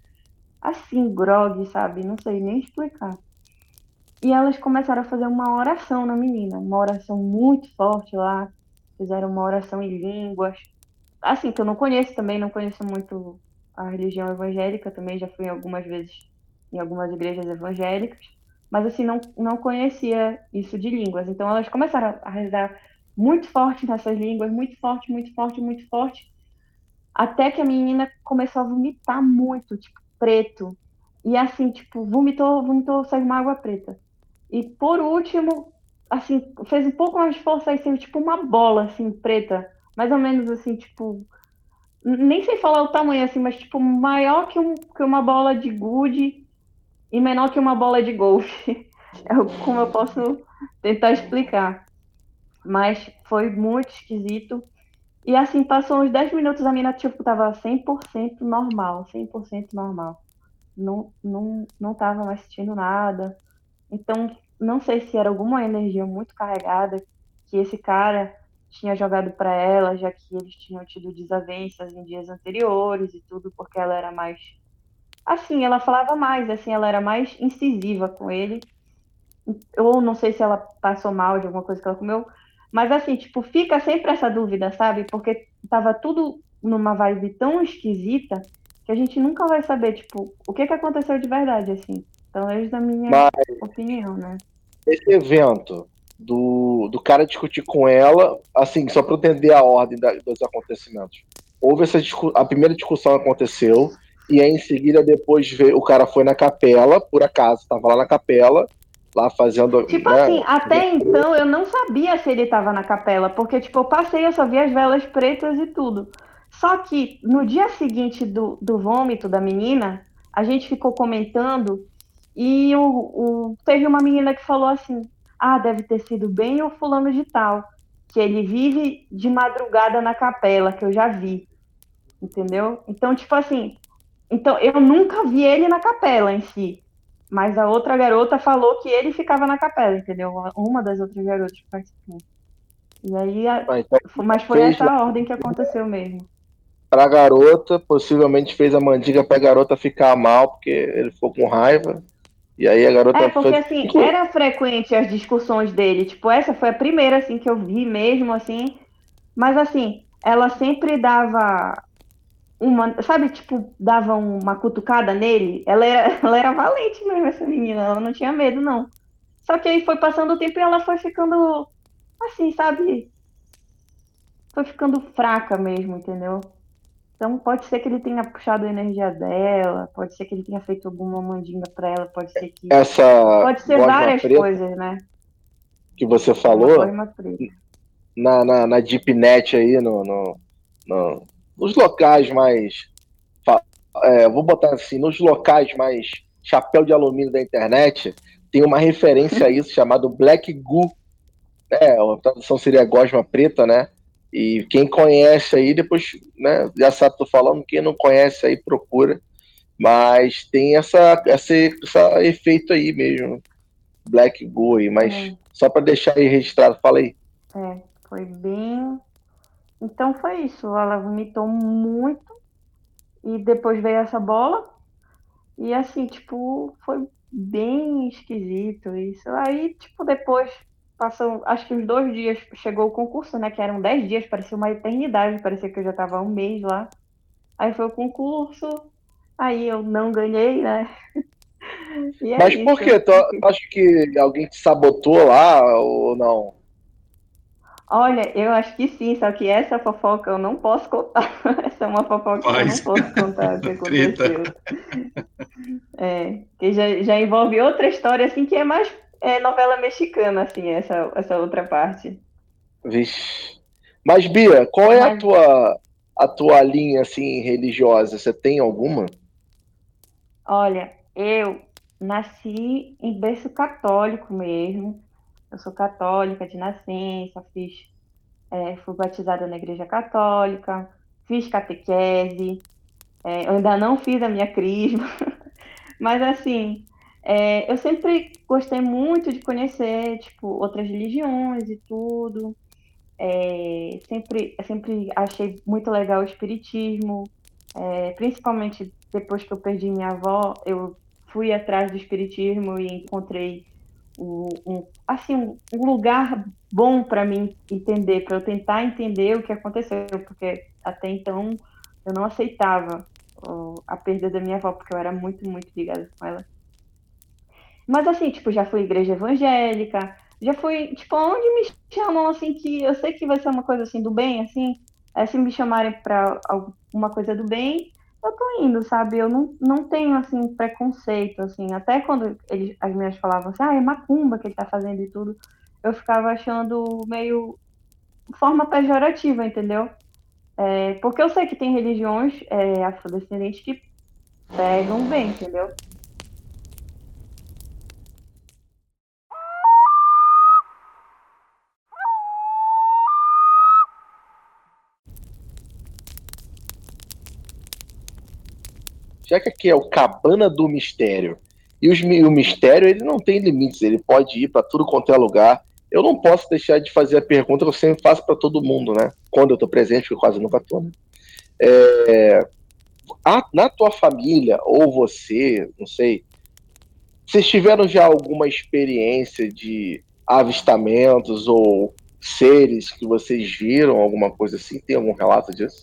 assim, grogue, sabe? Não sei nem explicar. E elas começaram a fazer uma oração na menina, uma oração muito forte lá, fizeram uma oração em línguas, assim, que eu não conheço também, não conheço muito... a religião evangélica também, já fui algumas vezes em algumas igrejas evangélicas, mas assim, não conhecia isso de línguas, então elas começaram a rezar muito forte nessas línguas, muito forte, até que a menina começou a vomitar muito, tipo, preto, e assim, tipo, vomitou, saiu uma água preta, e por último, assim, fez um pouco mais de força, aí saiu tipo uma bola, assim, preta, mais ou menos assim, tipo... nem sei falar o tamanho, assim, mas, tipo, maior que uma bola de gude e menor que uma bola de golfe. É como eu posso tentar explicar. Mas foi muito esquisito. E, assim, passou uns 10 minutos, a mina, tipo, tava 100% normal. Não tava mais sentindo nada. Então, não sei se era alguma energia muito carregada que esse cara... tinha jogado para ela, já que eles tinham tido desavenças em dias anteriores e tudo, porque ela era mais... assim, ela falava mais, assim, ela era mais incisiva com ele. Ou não sei se ela passou mal de alguma coisa que ela comeu, mas assim, tipo, fica sempre essa dúvida, sabe? Porque tava tudo numa vibe tão esquisita que a gente nunca vai saber, tipo, o que aconteceu de verdade, assim. Então, é da minha opinião, né? Esse evento... Do cara discutir com ela, assim, só para entender a ordem dos acontecimentos. Houve essa a primeira discussão aconteceu, e aí em seguida depois veio, o cara foi na capela, por acaso, tava lá na capela, lá fazendo... Tipo, né, assim, até então eu não sabia se ele tava na capela, porque tipo, eu passei, eu só vi as velas pretas e tudo. Só que no dia seguinte do vômito da menina, a gente ficou comentando, e teve uma menina que falou assim... ah, deve ter sido bem o fulano de tal, que ele vive de madrugada na capela, que eu já vi, entendeu? Então, tipo assim, então, eu nunca vi ele na capela em si, mas a outra garota falou que ele ficava na capela, entendeu? Uma das outras garotas que participou. E aí, mas foi essa a ordem que aconteceu mesmo. pra garota, possivelmente fez a mandiga pra garota ficar mal, porque ele ficou com raiva. E aí a garota... É, porque foi... assim, era frequente as discussões dele, tipo, essa foi a primeira, assim, que eu vi mesmo, assim, mas assim, ela sempre dava uma, sabe, tipo, dava uma cutucada nele, ela era valente mesmo, essa menina, ela não tinha medo, não. Só que aí foi passando o tempo e ela foi ficando, assim, sabe, foi ficando fraca mesmo, entendeu? Então pode ser que ele tenha puxado a energia dela, pode ser que ele tenha feito alguma mandinga pra ela, pode ser que... Pode ser várias coisas, né? Que você falou, na Deepnet aí, nos locais mais... vou botar assim, nos locais mais chapéu de alumínio da internet, tem uma referência a isso chamado Black Goo. A tradução seria gosma preta, né? E quem conhece aí, depois, né, já sabe o que eu tô falando, quem não conhece aí, procura. Mas tem essa efeito aí mesmo, Black Goo aí, mas só para deixar aí registrado, fala aí. Foi bem... Então foi isso, ela vomitou muito, e depois veio essa bola, e assim, tipo, foi bem esquisito isso. Aí, tipo, depois... Passam, acho que uns 2 dias chegou o concurso, né? Que eram 10 dias, parecia uma eternidade, parecia que eu já estava há um mês lá. Aí foi o concurso, aí eu não ganhei, né? E mas por quê? Tu acha que alguém te sabotou lá ou não? Olha, eu acho que sim, só que essa fofoca eu não posso contar. Essa é uma fofoca que eu não posso contar. Que já envolve outra história, assim, que é mais... É novela mexicana, assim, essa outra parte. Vixe. Mas, Bia, qual é a tua linha, assim, religiosa? Você tem alguma? Olha, eu nasci em berço católico mesmo. Eu sou católica de nascença, fui batizada na igreja católica, fiz catequese, eu ainda não fiz a minha crisma, mas, assim... eu sempre gostei muito de conhecer, tipo, outras religiões e tudo. Sempre achei muito legal o espiritismo, principalmente depois que eu perdi minha avó, eu fui atrás do espiritismo e encontrei um lugar bom para mim entender, para eu tentar entender o que aconteceu, porque até então eu não aceitava a perda da minha avó, porque eu era muito, muito ligada com ela. Mas assim, tipo, já fui igreja evangélica, já fui, tipo, onde me chamam, assim, que eu sei que vai ser uma coisa, assim, do bem, assim, se me chamarem pra alguma coisa do bem, eu tô indo, sabe? Eu não tenho, assim, preconceito, assim, até quando as minhas falavam assim, é macumba que ele tá fazendo e tudo, eu ficava achando meio forma pejorativa, entendeu? Porque eu sei que tem religiões afrodescendentes que pegam bem, entendeu? Já que aqui é o Cabana do Mistério, e o mistério, ele não tem limites, ele pode ir para tudo quanto é lugar. Eu não posso deixar de fazer a pergunta que eu sempre faço para todo mundo, né? Quando eu tô presente, que eu quase nunca tô, né? Na tua família, ou você, não sei, vocês tiveram já alguma experiência de avistamentos ou seres que vocês viram, alguma coisa assim? Tem algum relato disso?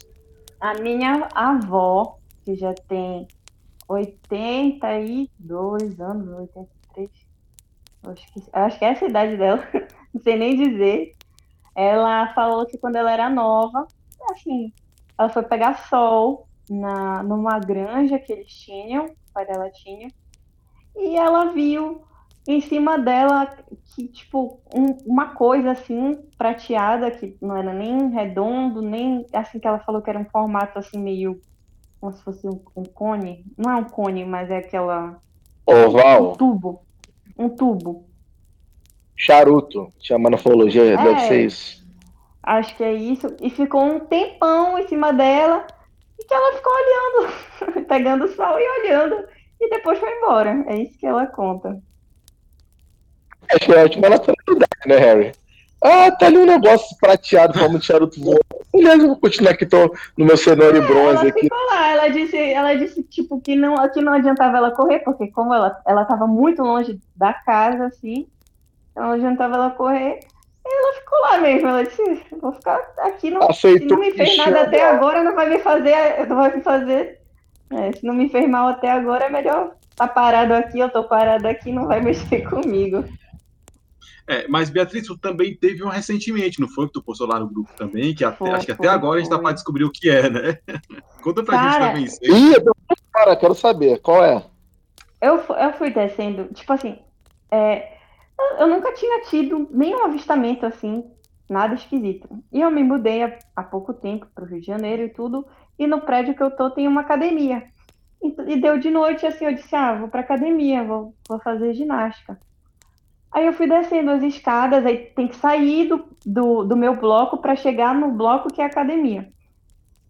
A minha avó, que já tem 82 anos, 83, acho que é essa a idade dela, não sei nem dizer. Ela falou que quando ela era nova, assim, ela foi pegar sol numa granja que eles tinham, o pai dela tinha, e ela viu em cima dela que, tipo, uma coisa assim, prateada, que não era nem redondo, nem assim, que ela falou que era um formato assim meio... como se fosse um cone, não é um cone, mas é aquela... oval. Um tubo. Charuto, chama na ufologia, deve ser isso. Acho que é isso, e ficou um tempão em cima dela, e que ela ficou olhando, pegando sol e olhando, e depois foi embora, é isso que ela conta. Acho que é a última nacionalidade, né, Harry? Ah, tá ali um negócio prateado, como um charuto voando. Aliás, eu vou continuar aqui tô no meu cenário bronze aqui. Ela disse tipo, que não adiantava ela correr, porque como ela estava muito longe da casa, assim, não adiantava ela correr. Ela ficou lá mesmo, ela disse, vou ficar aqui, não, se não me fez nada até agora, não vai me fazer, se não me fez mal até agora, é melhor estar parado aqui, eu estou parado aqui, não vai mexer comigo. É, mas Beatriz, tu também teve um recentemente, não foi? Que tu postou lá no grupo também, que até agora a gente tá para descobrir o que é, né? Conta pra gente também isso. Ih, quero saber, qual é? Eu fui descendo, tipo assim, eu nunca tinha tido nenhum avistamento assim, nada esquisito. E eu me mudei há pouco tempo pro Rio de Janeiro e tudo, e no prédio que eu tô tem uma academia. E deu de noite, assim, eu disse, vou pra academia, vou fazer ginástica. Aí eu fui descendo as escadas, aí tem que sair do meu bloco para chegar no bloco que é a academia.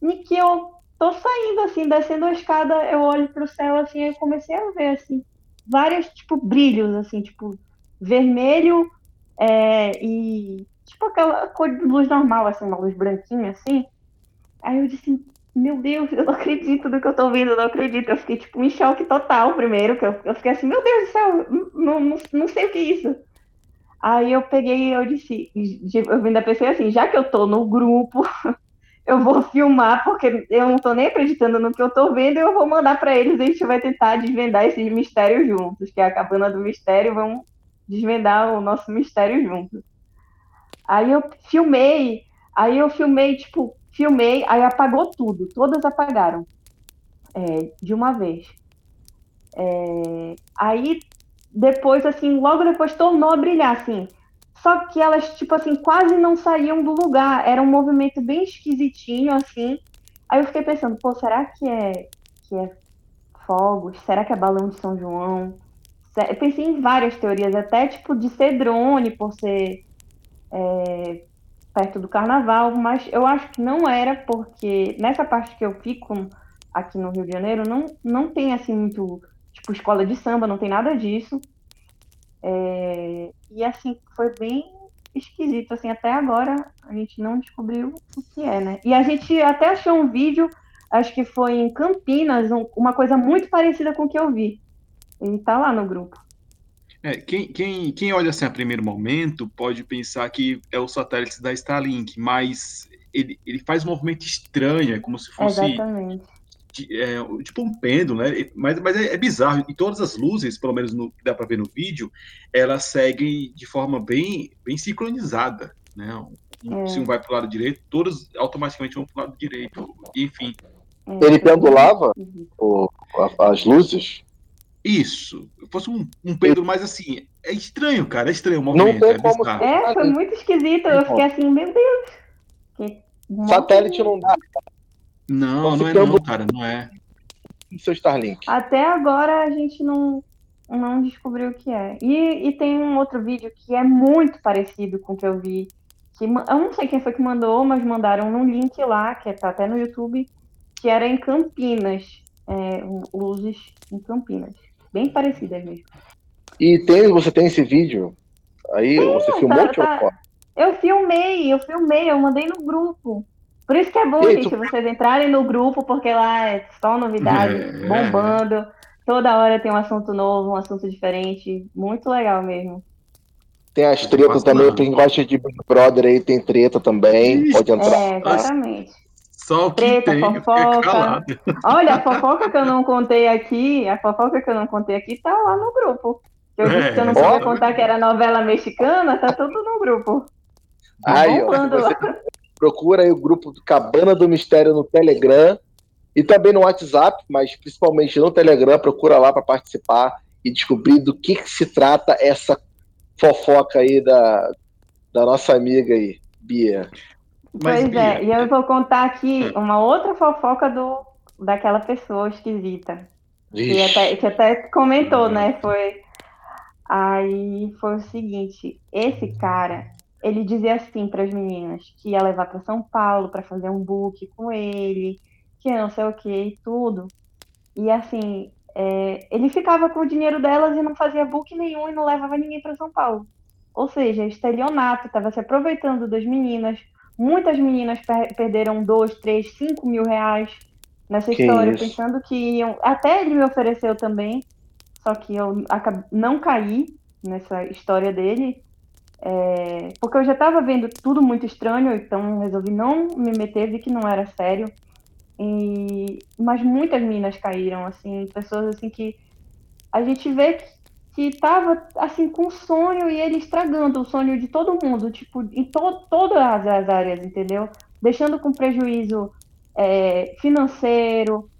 E que eu tô saindo, assim, descendo a escada, eu olho pro céu, assim, aí eu comecei a ver, assim, vários, tipo, brilhos, assim, tipo, vermelho e, tipo, aquela cor de luz normal, assim, uma luz branquinha, assim. Aí eu disse, meu Deus, eu não acredito do que eu tô vendo, eu não acredito. Eu fiquei, tipo, em choque total primeiro, que eu fiquei assim, meu Deus do céu, não sei o que é isso. Aí eu peguei e eu disse, eu ainda pensei assim, já que eu tô no grupo, eu vou filmar, porque eu não tô nem acreditando no que eu tô vendo, eu vou mandar pra eles, a gente vai tentar desvendar esses mistérios juntos, que é a Cabana do Mistério, vamos desvendar o nosso mistério juntos. Aí eu filmei, tipo, aí apagou tudo, todas apagaram de uma vez. Aí depois, assim, logo depois tornou a brilhar, assim. Só que elas, tipo assim, quase não saíam do lugar, era um movimento bem esquisitinho, assim. Aí eu fiquei pensando, pô, será que é fogos? Será que é balão de São João? Eu pensei em várias teorias, até tipo de ser drone, por ser... perto do carnaval, mas eu acho que não era, porque nessa parte que eu fico aqui no Rio de Janeiro, não tem assim muito, tipo, escola de samba, não tem nada disso, e assim, foi bem esquisito, assim, até agora a gente não descobriu o que é, né, e a gente até achou um vídeo, acho que foi em Campinas, uma coisa muito parecida com o que eu vi, ele tá lá no grupo. Quem olha assim a primeiro momento pode pensar que é o satélite da Starlink, mas ele faz um movimento estranho, é como se fosse tipo um pêndulo, né? Mas é bizarro, e todas as luzes, pelo menos que dá para ver no vídeo, elas seguem de forma bem, bem sincronizada, né? Se um vai para o lado direito, todos automaticamente vão para o lado direito, enfim. Ele pendulava as luzes? Isso, fosse um pêndulo, mas assim, é estranho, cara, é estranho o movimento. Não tem como... foi muito esquisito, eu fiquei assim, meu Deus. Satélite não dá. Não, cara, não é. Seu Starlink. Até agora a gente não descobriu o que é. E tem um outro vídeo que é muito parecido com o que eu vi, que eu não sei quem foi que mandou, mas mandaram num link lá, que tá até no YouTube, que era em Campinas, luzes em Campinas. Bem parecidas mesmo. E você tem esse vídeo? Aí você filmou ou tá? Eu filmei, eu mandei no grupo. Por isso que é bom, gente, vocês entrarem no grupo, porque lá é só novidade, bombando. Toda hora tem um assunto novo, um assunto diferente. Muito legal mesmo. Tem as tretas também, quem gosta de Big Brother aí tem treta também, pode entrar. Exatamente. Só o que treta, tem, fofoca. Olha, a fofoca que eu não contei aqui, tá lá no grupo. Eu disse que eu não podia contar que era novela mexicana, tá tudo no grupo. Aí, procura aí o grupo do Cabana do Mistério no Telegram e também no WhatsApp, mas principalmente no Telegram, procura lá para participar e descobrir do que se trata essa fofoca aí da nossa amiga aí, Bia. Mas, pois Bia, e eu vou contar aqui uma outra fofoca daquela pessoa esquisita, que até comentou, né, foi o seguinte, esse cara, ele dizia assim para as meninas, que ia levar para São Paulo para fazer um book com ele, que não sei o que e tudo, e assim, ele ficava com o dinheiro delas e não fazia book nenhum e não levava ninguém para São Paulo, ou seja, estelionato, estava se aproveitando das meninas, Muitas meninas perderam 2, 3, 5 mil reais nessa história, pensando que iam... Até ele me ofereceu também, só que eu não caí nessa história dele, porque eu já estava vendo tudo muito estranho, então resolvi não me meter, vi que não era sério. Mas muitas meninas caíram, assim, pessoas assim que a gente vê que estava assim, com o sonho e ele estragando o sonho de todo mundo, tipo, em todas as áreas, entendeu? Deixando com prejuízo financeiro.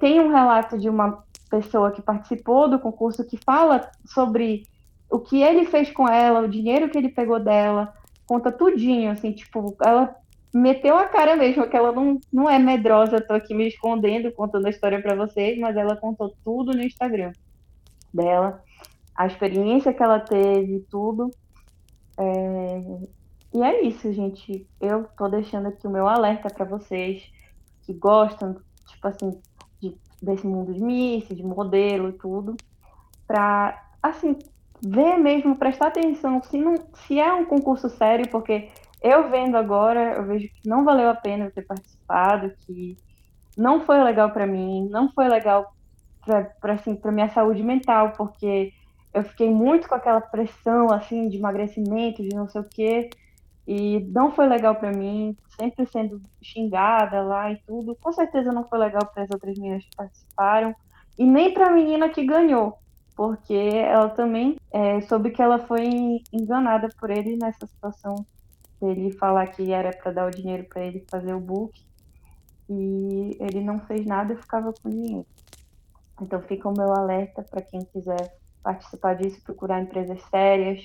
Tem um relato de uma pessoa que participou do concurso que fala sobre o que ele fez com ela, o dinheiro que ele pegou dela, conta tudinho, assim, tipo, ela... meteu a cara mesmo, que ela não é medrosa, tô aqui me escondendo, contando a história para vocês, mas ela contou tudo no Instagram dela, a experiência que ela teve, tudo. E é isso, gente, eu tô deixando aqui o meu alerta para vocês que gostam, tipo assim, desse mundo de Miss, de modelo e tudo, para assim, ver mesmo, prestar atenção, se é um concurso sério, porque... Eu vendo agora, eu vejo que não valeu a pena eu ter participado, que não foi legal para mim, não foi legal para assim, para minha saúde mental, porque eu fiquei muito com aquela pressão assim de emagrecimento, de não sei o quê, e não foi legal para mim, sempre sendo xingada lá e tudo. Com certeza não foi legal para as outras meninas que participaram e nem para a menina que ganhou, porque ela também soube que ela foi enganada por ele nessa situação. Ele falar que era para dar o dinheiro para ele fazer o book e ele não fez nada e ficava com dinheiro. Então fica o meu alerta para quem quiser participar disso, procurar empresas sérias,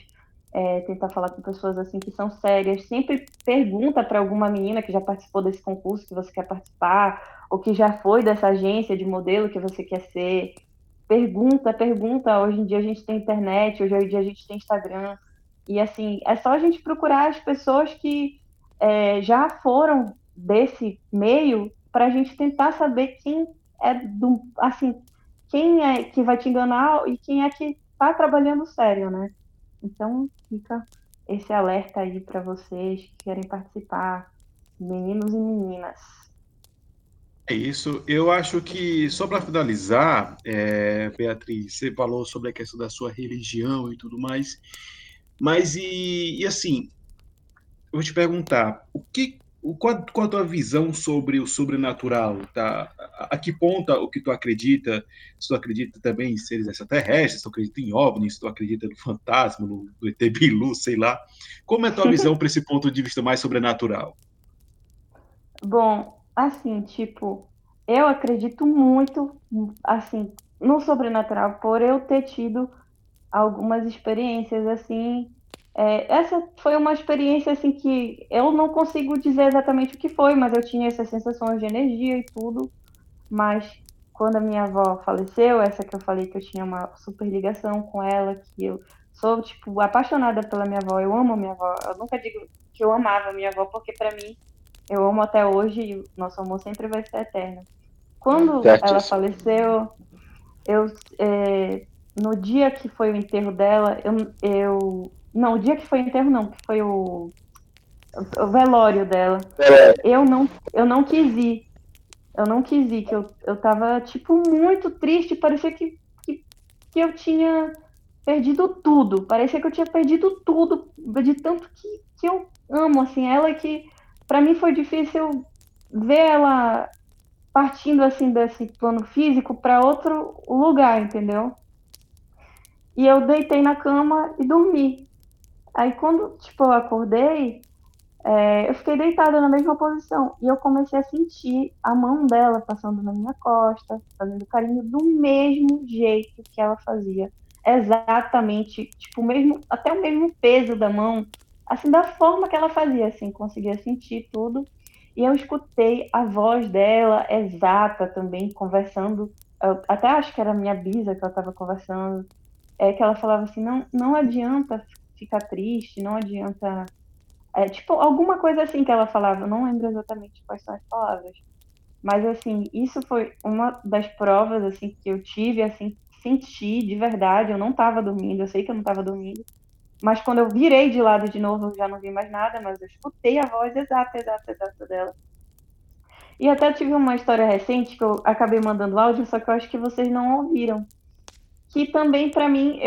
tentar falar com pessoas assim que são sérias, sempre pergunta para alguma menina que já participou desse concurso que você quer participar ou que já foi dessa agência de modelo que você quer ser. Pergunta, hoje em dia a gente tem internet, hoje em dia a gente tem Instagram. E, assim, é só a gente procurar as pessoas que já foram desse meio para a gente tentar saber quem é, assim, quem é que vai te enganar e quem é que está trabalhando sério, né? Então, fica esse alerta aí para vocês que querem participar, meninos e meninas. É isso. Eu acho que, só para finalizar, Beatriz, você falou sobre a questão da sua religião e tudo mais... Mas, e assim, eu vou te perguntar, qual a tua visão sobre o sobrenatural? Tá? A que ponta o que tu acredita? Se tu acredita também em seres extraterrestres, se tu acredita em OVNIs, se tu acredita no fantasma, no ET Bilu, sei lá. Como é a tua visão para esse ponto de vista mais sobrenatural? Bom, assim, tipo, eu acredito muito, assim, no sobrenatural, por eu ter tido... algumas experiências, assim... essa foi uma experiência, assim, que eu não consigo dizer exatamente o que foi, mas eu tinha essas sensações de energia e tudo. Mas quando a minha avó faleceu, essa que eu falei que eu tinha uma super ligação com ela, que eu sou, tipo, apaixonada pela minha avó, eu amo a minha avó. Eu nunca digo que eu amava a minha avó, porque pra mim, eu amo até hoje e o nosso amor sempre vai ser eterno. Quando ela faleceu, eu... no dia que foi o enterro dela, eu não, o dia que foi o enterro não, que foi o velório dela, eu não quis ir, que eu tava, tipo, muito triste, parecia que eu tinha perdido tudo, de tanto que eu amo, assim, ela que, pra mim foi difícil ver ela partindo, assim, desse plano físico pra outro lugar, entendeu? E eu deitei na cama e dormi. Aí quando, tipo, eu acordei, eu fiquei deitada na mesma posição. E eu comecei a sentir a mão dela passando na minha costa, fazendo carinho do mesmo jeito que ela fazia. Exatamente, tipo, até o mesmo peso da mão, assim, da forma que ela fazia, assim, conseguia sentir tudo. E eu escutei a voz dela exata também, conversando. Eu até acho que era a minha bisa que ela estava conversando. É que ela falava assim, não adianta ficar triste, não adianta... tipo, alguma coisa assim que ela falava, eu não lembro exatamente quais são as palavras. Mas, assim, isso foi uma das provas, assim, que eu tive, assim, senti de verdade, eu não estava dormindo, eu sei que eu não estava dormindo, Mas quando eu virei de lado de novo, eu já não vi mais nada, mas eu escutei a voz exata dela. E até tive uma história recente que eu acabei mandando áudio, só que eu acho que vocês não ouviram. Que também, para mim,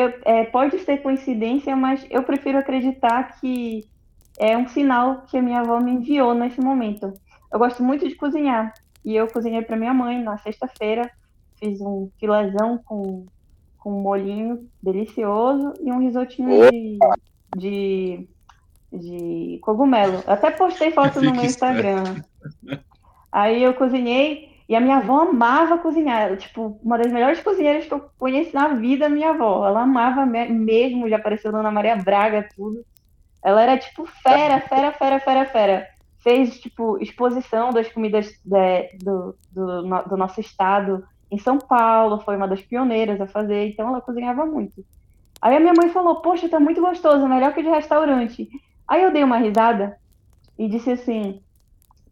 pode ser coincidência, mas eu prefiro acreditar que é um sinal que a minha avó me enviou nesse momento. Eu gosto muito de cozinhar. E eu cozinhei para minha mãe na sexta-feira. Fiz um filezão com um molhinho delicioso e um risotinho de cogumelo. Eu até postei foto no meu Instagram. Aí eu cozinhei. E a minha avó amava cozinhar, tipo, uma das melhores cozinheiras que eu conheci na vida, a minha avó. Ela amava mesmo, já apareceu Dona Maria Braga, tudo. Ela era, tipo, fera. Fez, tipo, exposição das comidas do nosso estado em São Paulo, foi uma das pioneiras a fazer, então ela cozinhava muito. Aí a minha mãe falou, poxa, tá muito gostoso, melhor que de restaurante. Aí eu dei uma risada e disse assim,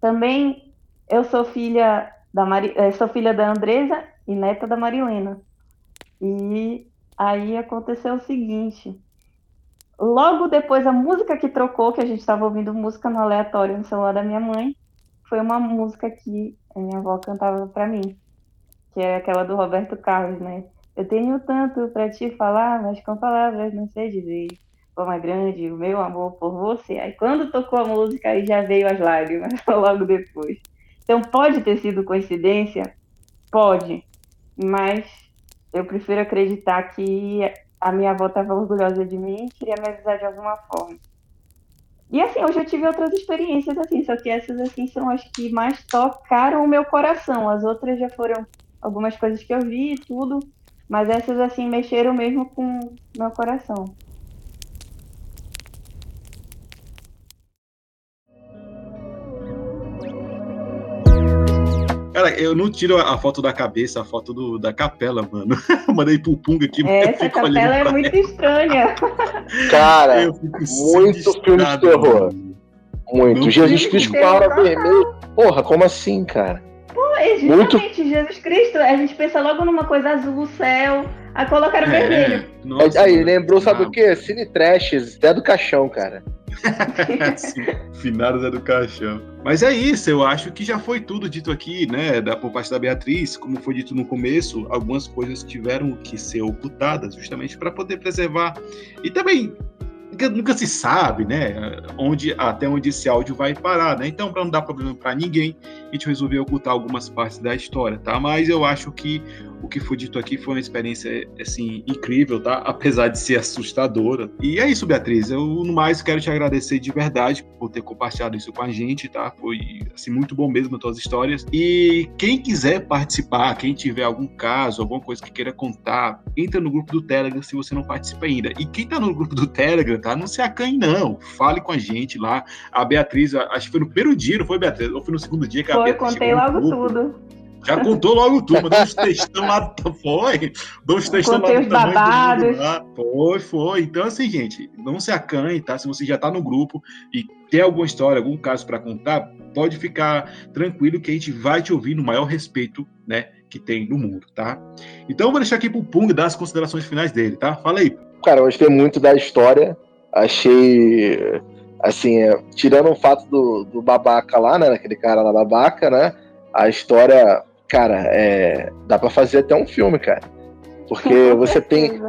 também eu sou filha... sou filha da Andresa e neta da Marilena. E aí aconteceu o seguinte. Logo depois, a música que trocou, que a gente estava ouvindo música no aleatório no celular da minha mãe, foi uma música que a minha avó cantava para mim, que é aquela do Roberto Carlos, né? Eu tenho tanto para te falar, mas com palavras não sei dizer. Como é grande o meu amor por você. Aí quando tocou a música, aí já veio as lágrimas, logo depois. Então, pode ter sido coincidência? Pode, mas eu prefiro acreditar que a minha avó estava orgulhosa de mim e queria me avisar de alguma forma. E assim, eu já tive outras experiências assim, só que essas assim são as que mais tocaram o meu coração. As outras já foram algumas coisas que eu vi e tudo, mas essas assim mexeram mesmo com o meu coração. Cara, eu não tiro a foto da cabeça, a foto da capela, mano. Mandei pro Punga aqui. Essa capela é muito estranha. Cara, muito filme de terror. Muito. Jesus Cristo com a aura vermelha. Porra, como assim, cara? Pô, justamente Jesus Cristo, a gente pensa logo numa coisa azul, céu, aí colocaram vermelho. Nossa, aí, lembrou, sabe o quê? Cine Trash, Zé do Caixão, cara. Finados é do caixão. Mas é isso, eu acho que já foi tudo dito aqui, né, por parte da Beatriz. Como foi dito no começo, algumas coisas tiveram que ser ocultadas justamente para poder preservar. E também nunca se sabe, né, até onde esse áudio vai parar, né? Então, para não dar problema para ninguém, a gente resolveu ocultar algumas partes da história, tá? Mas eu acho que o que foi dito aqui foi uma experiência, assim, incrível, tá? Apesar de ser assustadora. E é isso, Beatriz. Eu, no mais, quero te agradecer de verdade por ter compartilhado isso com a gente, tá? Foi, assim, muito bom mesmo as tuas histórias. E quem quiser participar, quem tiver algum caso, alguma coisa que queira contar, entra no grupo do Telegram se você não participa ainda. E quem tá no grupo do Telegram, tá? Não se acanhe, não. Fale com a gente lá. A Beatriz, acho que foi no primeiro dia, não foi, Beatriz? Ou foi no segundo dia que a Beatriz chegou no grupo? Foi, contei logo tudo. Já contou logo tudo, deu uns textão lá, foi? Deu uns textão lá do tamanho do mundo. Foi. Então, assim, gente, não se acanhe, tá? Se você já tá no grupo e tem alguma história, algum caso para contar, pode ficar tranquilo que a gente vai te ouvir no maior respeito, né, que tem no mundo, tá? Então, eu vou deixar aqui pro Pung dar as considerações finais dele, tá? Fala aí. Cara, eu gostei muito da história. Achei, assim, tirando o fato do babaca lá, né, daquele cara lá babaca, né, a história... Cara, dá pra fazer até um filme, cara. Porque você tem...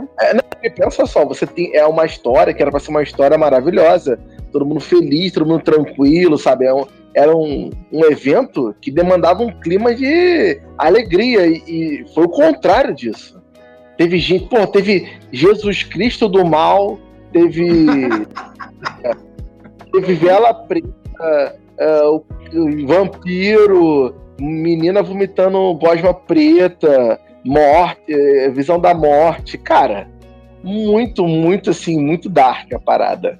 pensa só, você tem uma história que era pra ser uma história maravilhosa. Todo mundo feliz, todo mundo tranquilo, sabe? Era um evento que demandava um clima de alegria. E foi o contrário disso. Teve gente... Pô, teve Jesus Cristo do mal. Teve vela preta. O vampiro... Menina vomitando gosma preta, morte, visão da morte, cara, muito assim, muito dark a parada.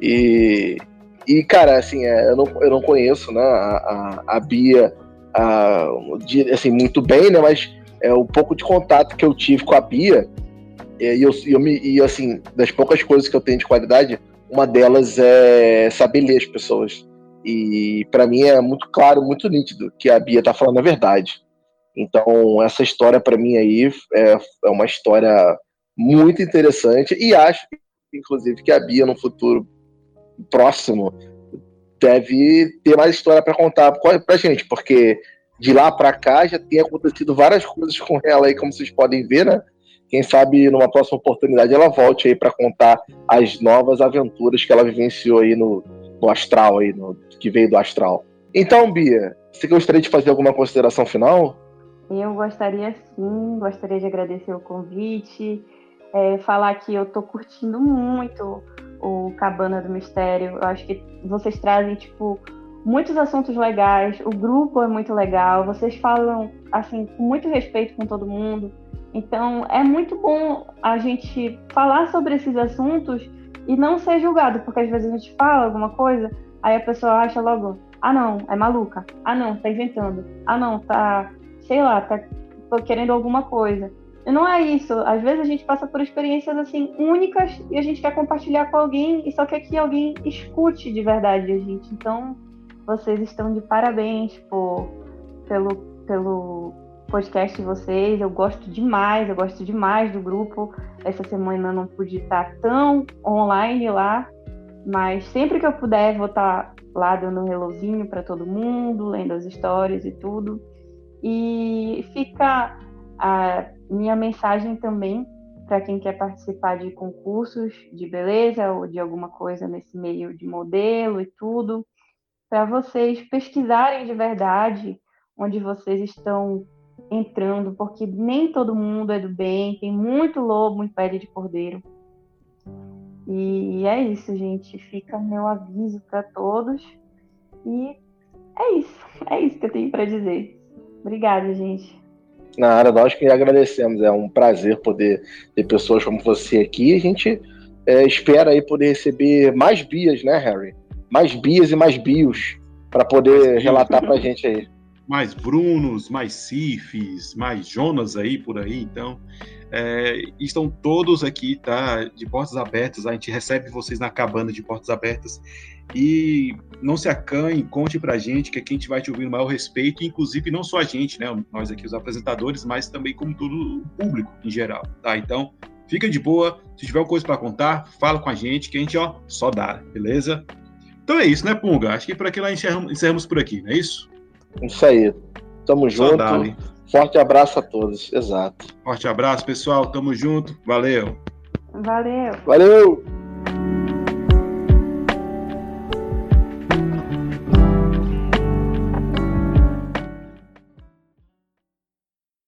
E cara, assim, eu não conheço, né, a Bia, assim, muito bem, né, mas o pouco de contato que eu tive com a Bia, assim, das poucas coisas que eu tenho de qualidade, uma delas é saber ler as pessoas. E pra mim é muito claro, muito nítido que a Bia tá falando a verdade. Então essa história pra mim aí é uma história muito interessante. E acho inclusive, que a Bia, no futuro próximo, deve ter mais história para contar pra gente, porque de lá para cá já tem acontecido várias coisas com ela aí, como vocês podem ver, né? Quem sabe, numa próxima oportunidade, ela volte aí para contar as novas aventuras que ela vivenciou aí no astral, aí que veio do astral. Então, Bia, você gostaria de fazer alguma consideração final? Eu gostaria sim, gostaria de agradecer o convite, falar que eu tô curtindo muito o Cabana do Mistério. Eu acho que vocês trazem, muitos assuntos legais, o grupo é muito legal, vocês falam, com muito respeito com todo mundo. Então, é muito bom a gente falar sobre esses assuntos e não ser julgado, porque às vezes a gente fala alguma coisa, aí a pessoa acha logo, ah não, é maluca, ah não, tá inventando, ah não, tá, sei lá, tô querendo alguma coisa. E não é isso, às vezes a gente passa por experiências, únicas e a gente quer compartilhar com alguém e só quer que alguém escute de verdade a gente. Então, vocês estão de parabéns pelo podcast de vocês, eu gosto demais do grupo. Essa semana eu não pude estar tão online lá, mas sempre que eu puder vou estar lá dando um relozinho para todo mundo, lendo as histórias e tudo. E fica a minha mensagem também para quem quer participar de concursos de beleza ou de alguma coisa nesse meio de modelo e tudo, para vocês pesquisarem de verdade onde vocês estão entrando, porque nem todo mundo é do bem, tem muito lobo em pele de cordeiro. E é isso, gente, fica meu aviso para todos. E é isso que eu tenho para dizer. Obrigada, gente. Nada, nós que agradecemos, é um prazer poder ter pessoas como você aqui. A gente espera aí poder receber mais Bias, né, Harry? Mais Bias e mais Bios para poder relatar pra gente aí. Mais Brunos, mais Cifes, mais Jonas aí, por aí, então, estão todos aqui, tá, de portas abertas, a gente recebe vocês na cabana de portas abertas, e não se acanhem, conte pra gente, que aqui a gente vai te ouvir no maior respeito, inclusive não só a gente, né, nós aqui os apresentadores, mas também como todo o público em geral, tá, então, fica de boa, se tiver alguma coisa pra contar, fala com a gente, que a gente, só dá, beleza? Então é isso, né, Punga? Acho que por aqui nós encerramos por aqui, não é isso? Isso aí, tamo junto, forte abraço a todos, exato. Forte abraço, pessoal, tamo junto, valeu.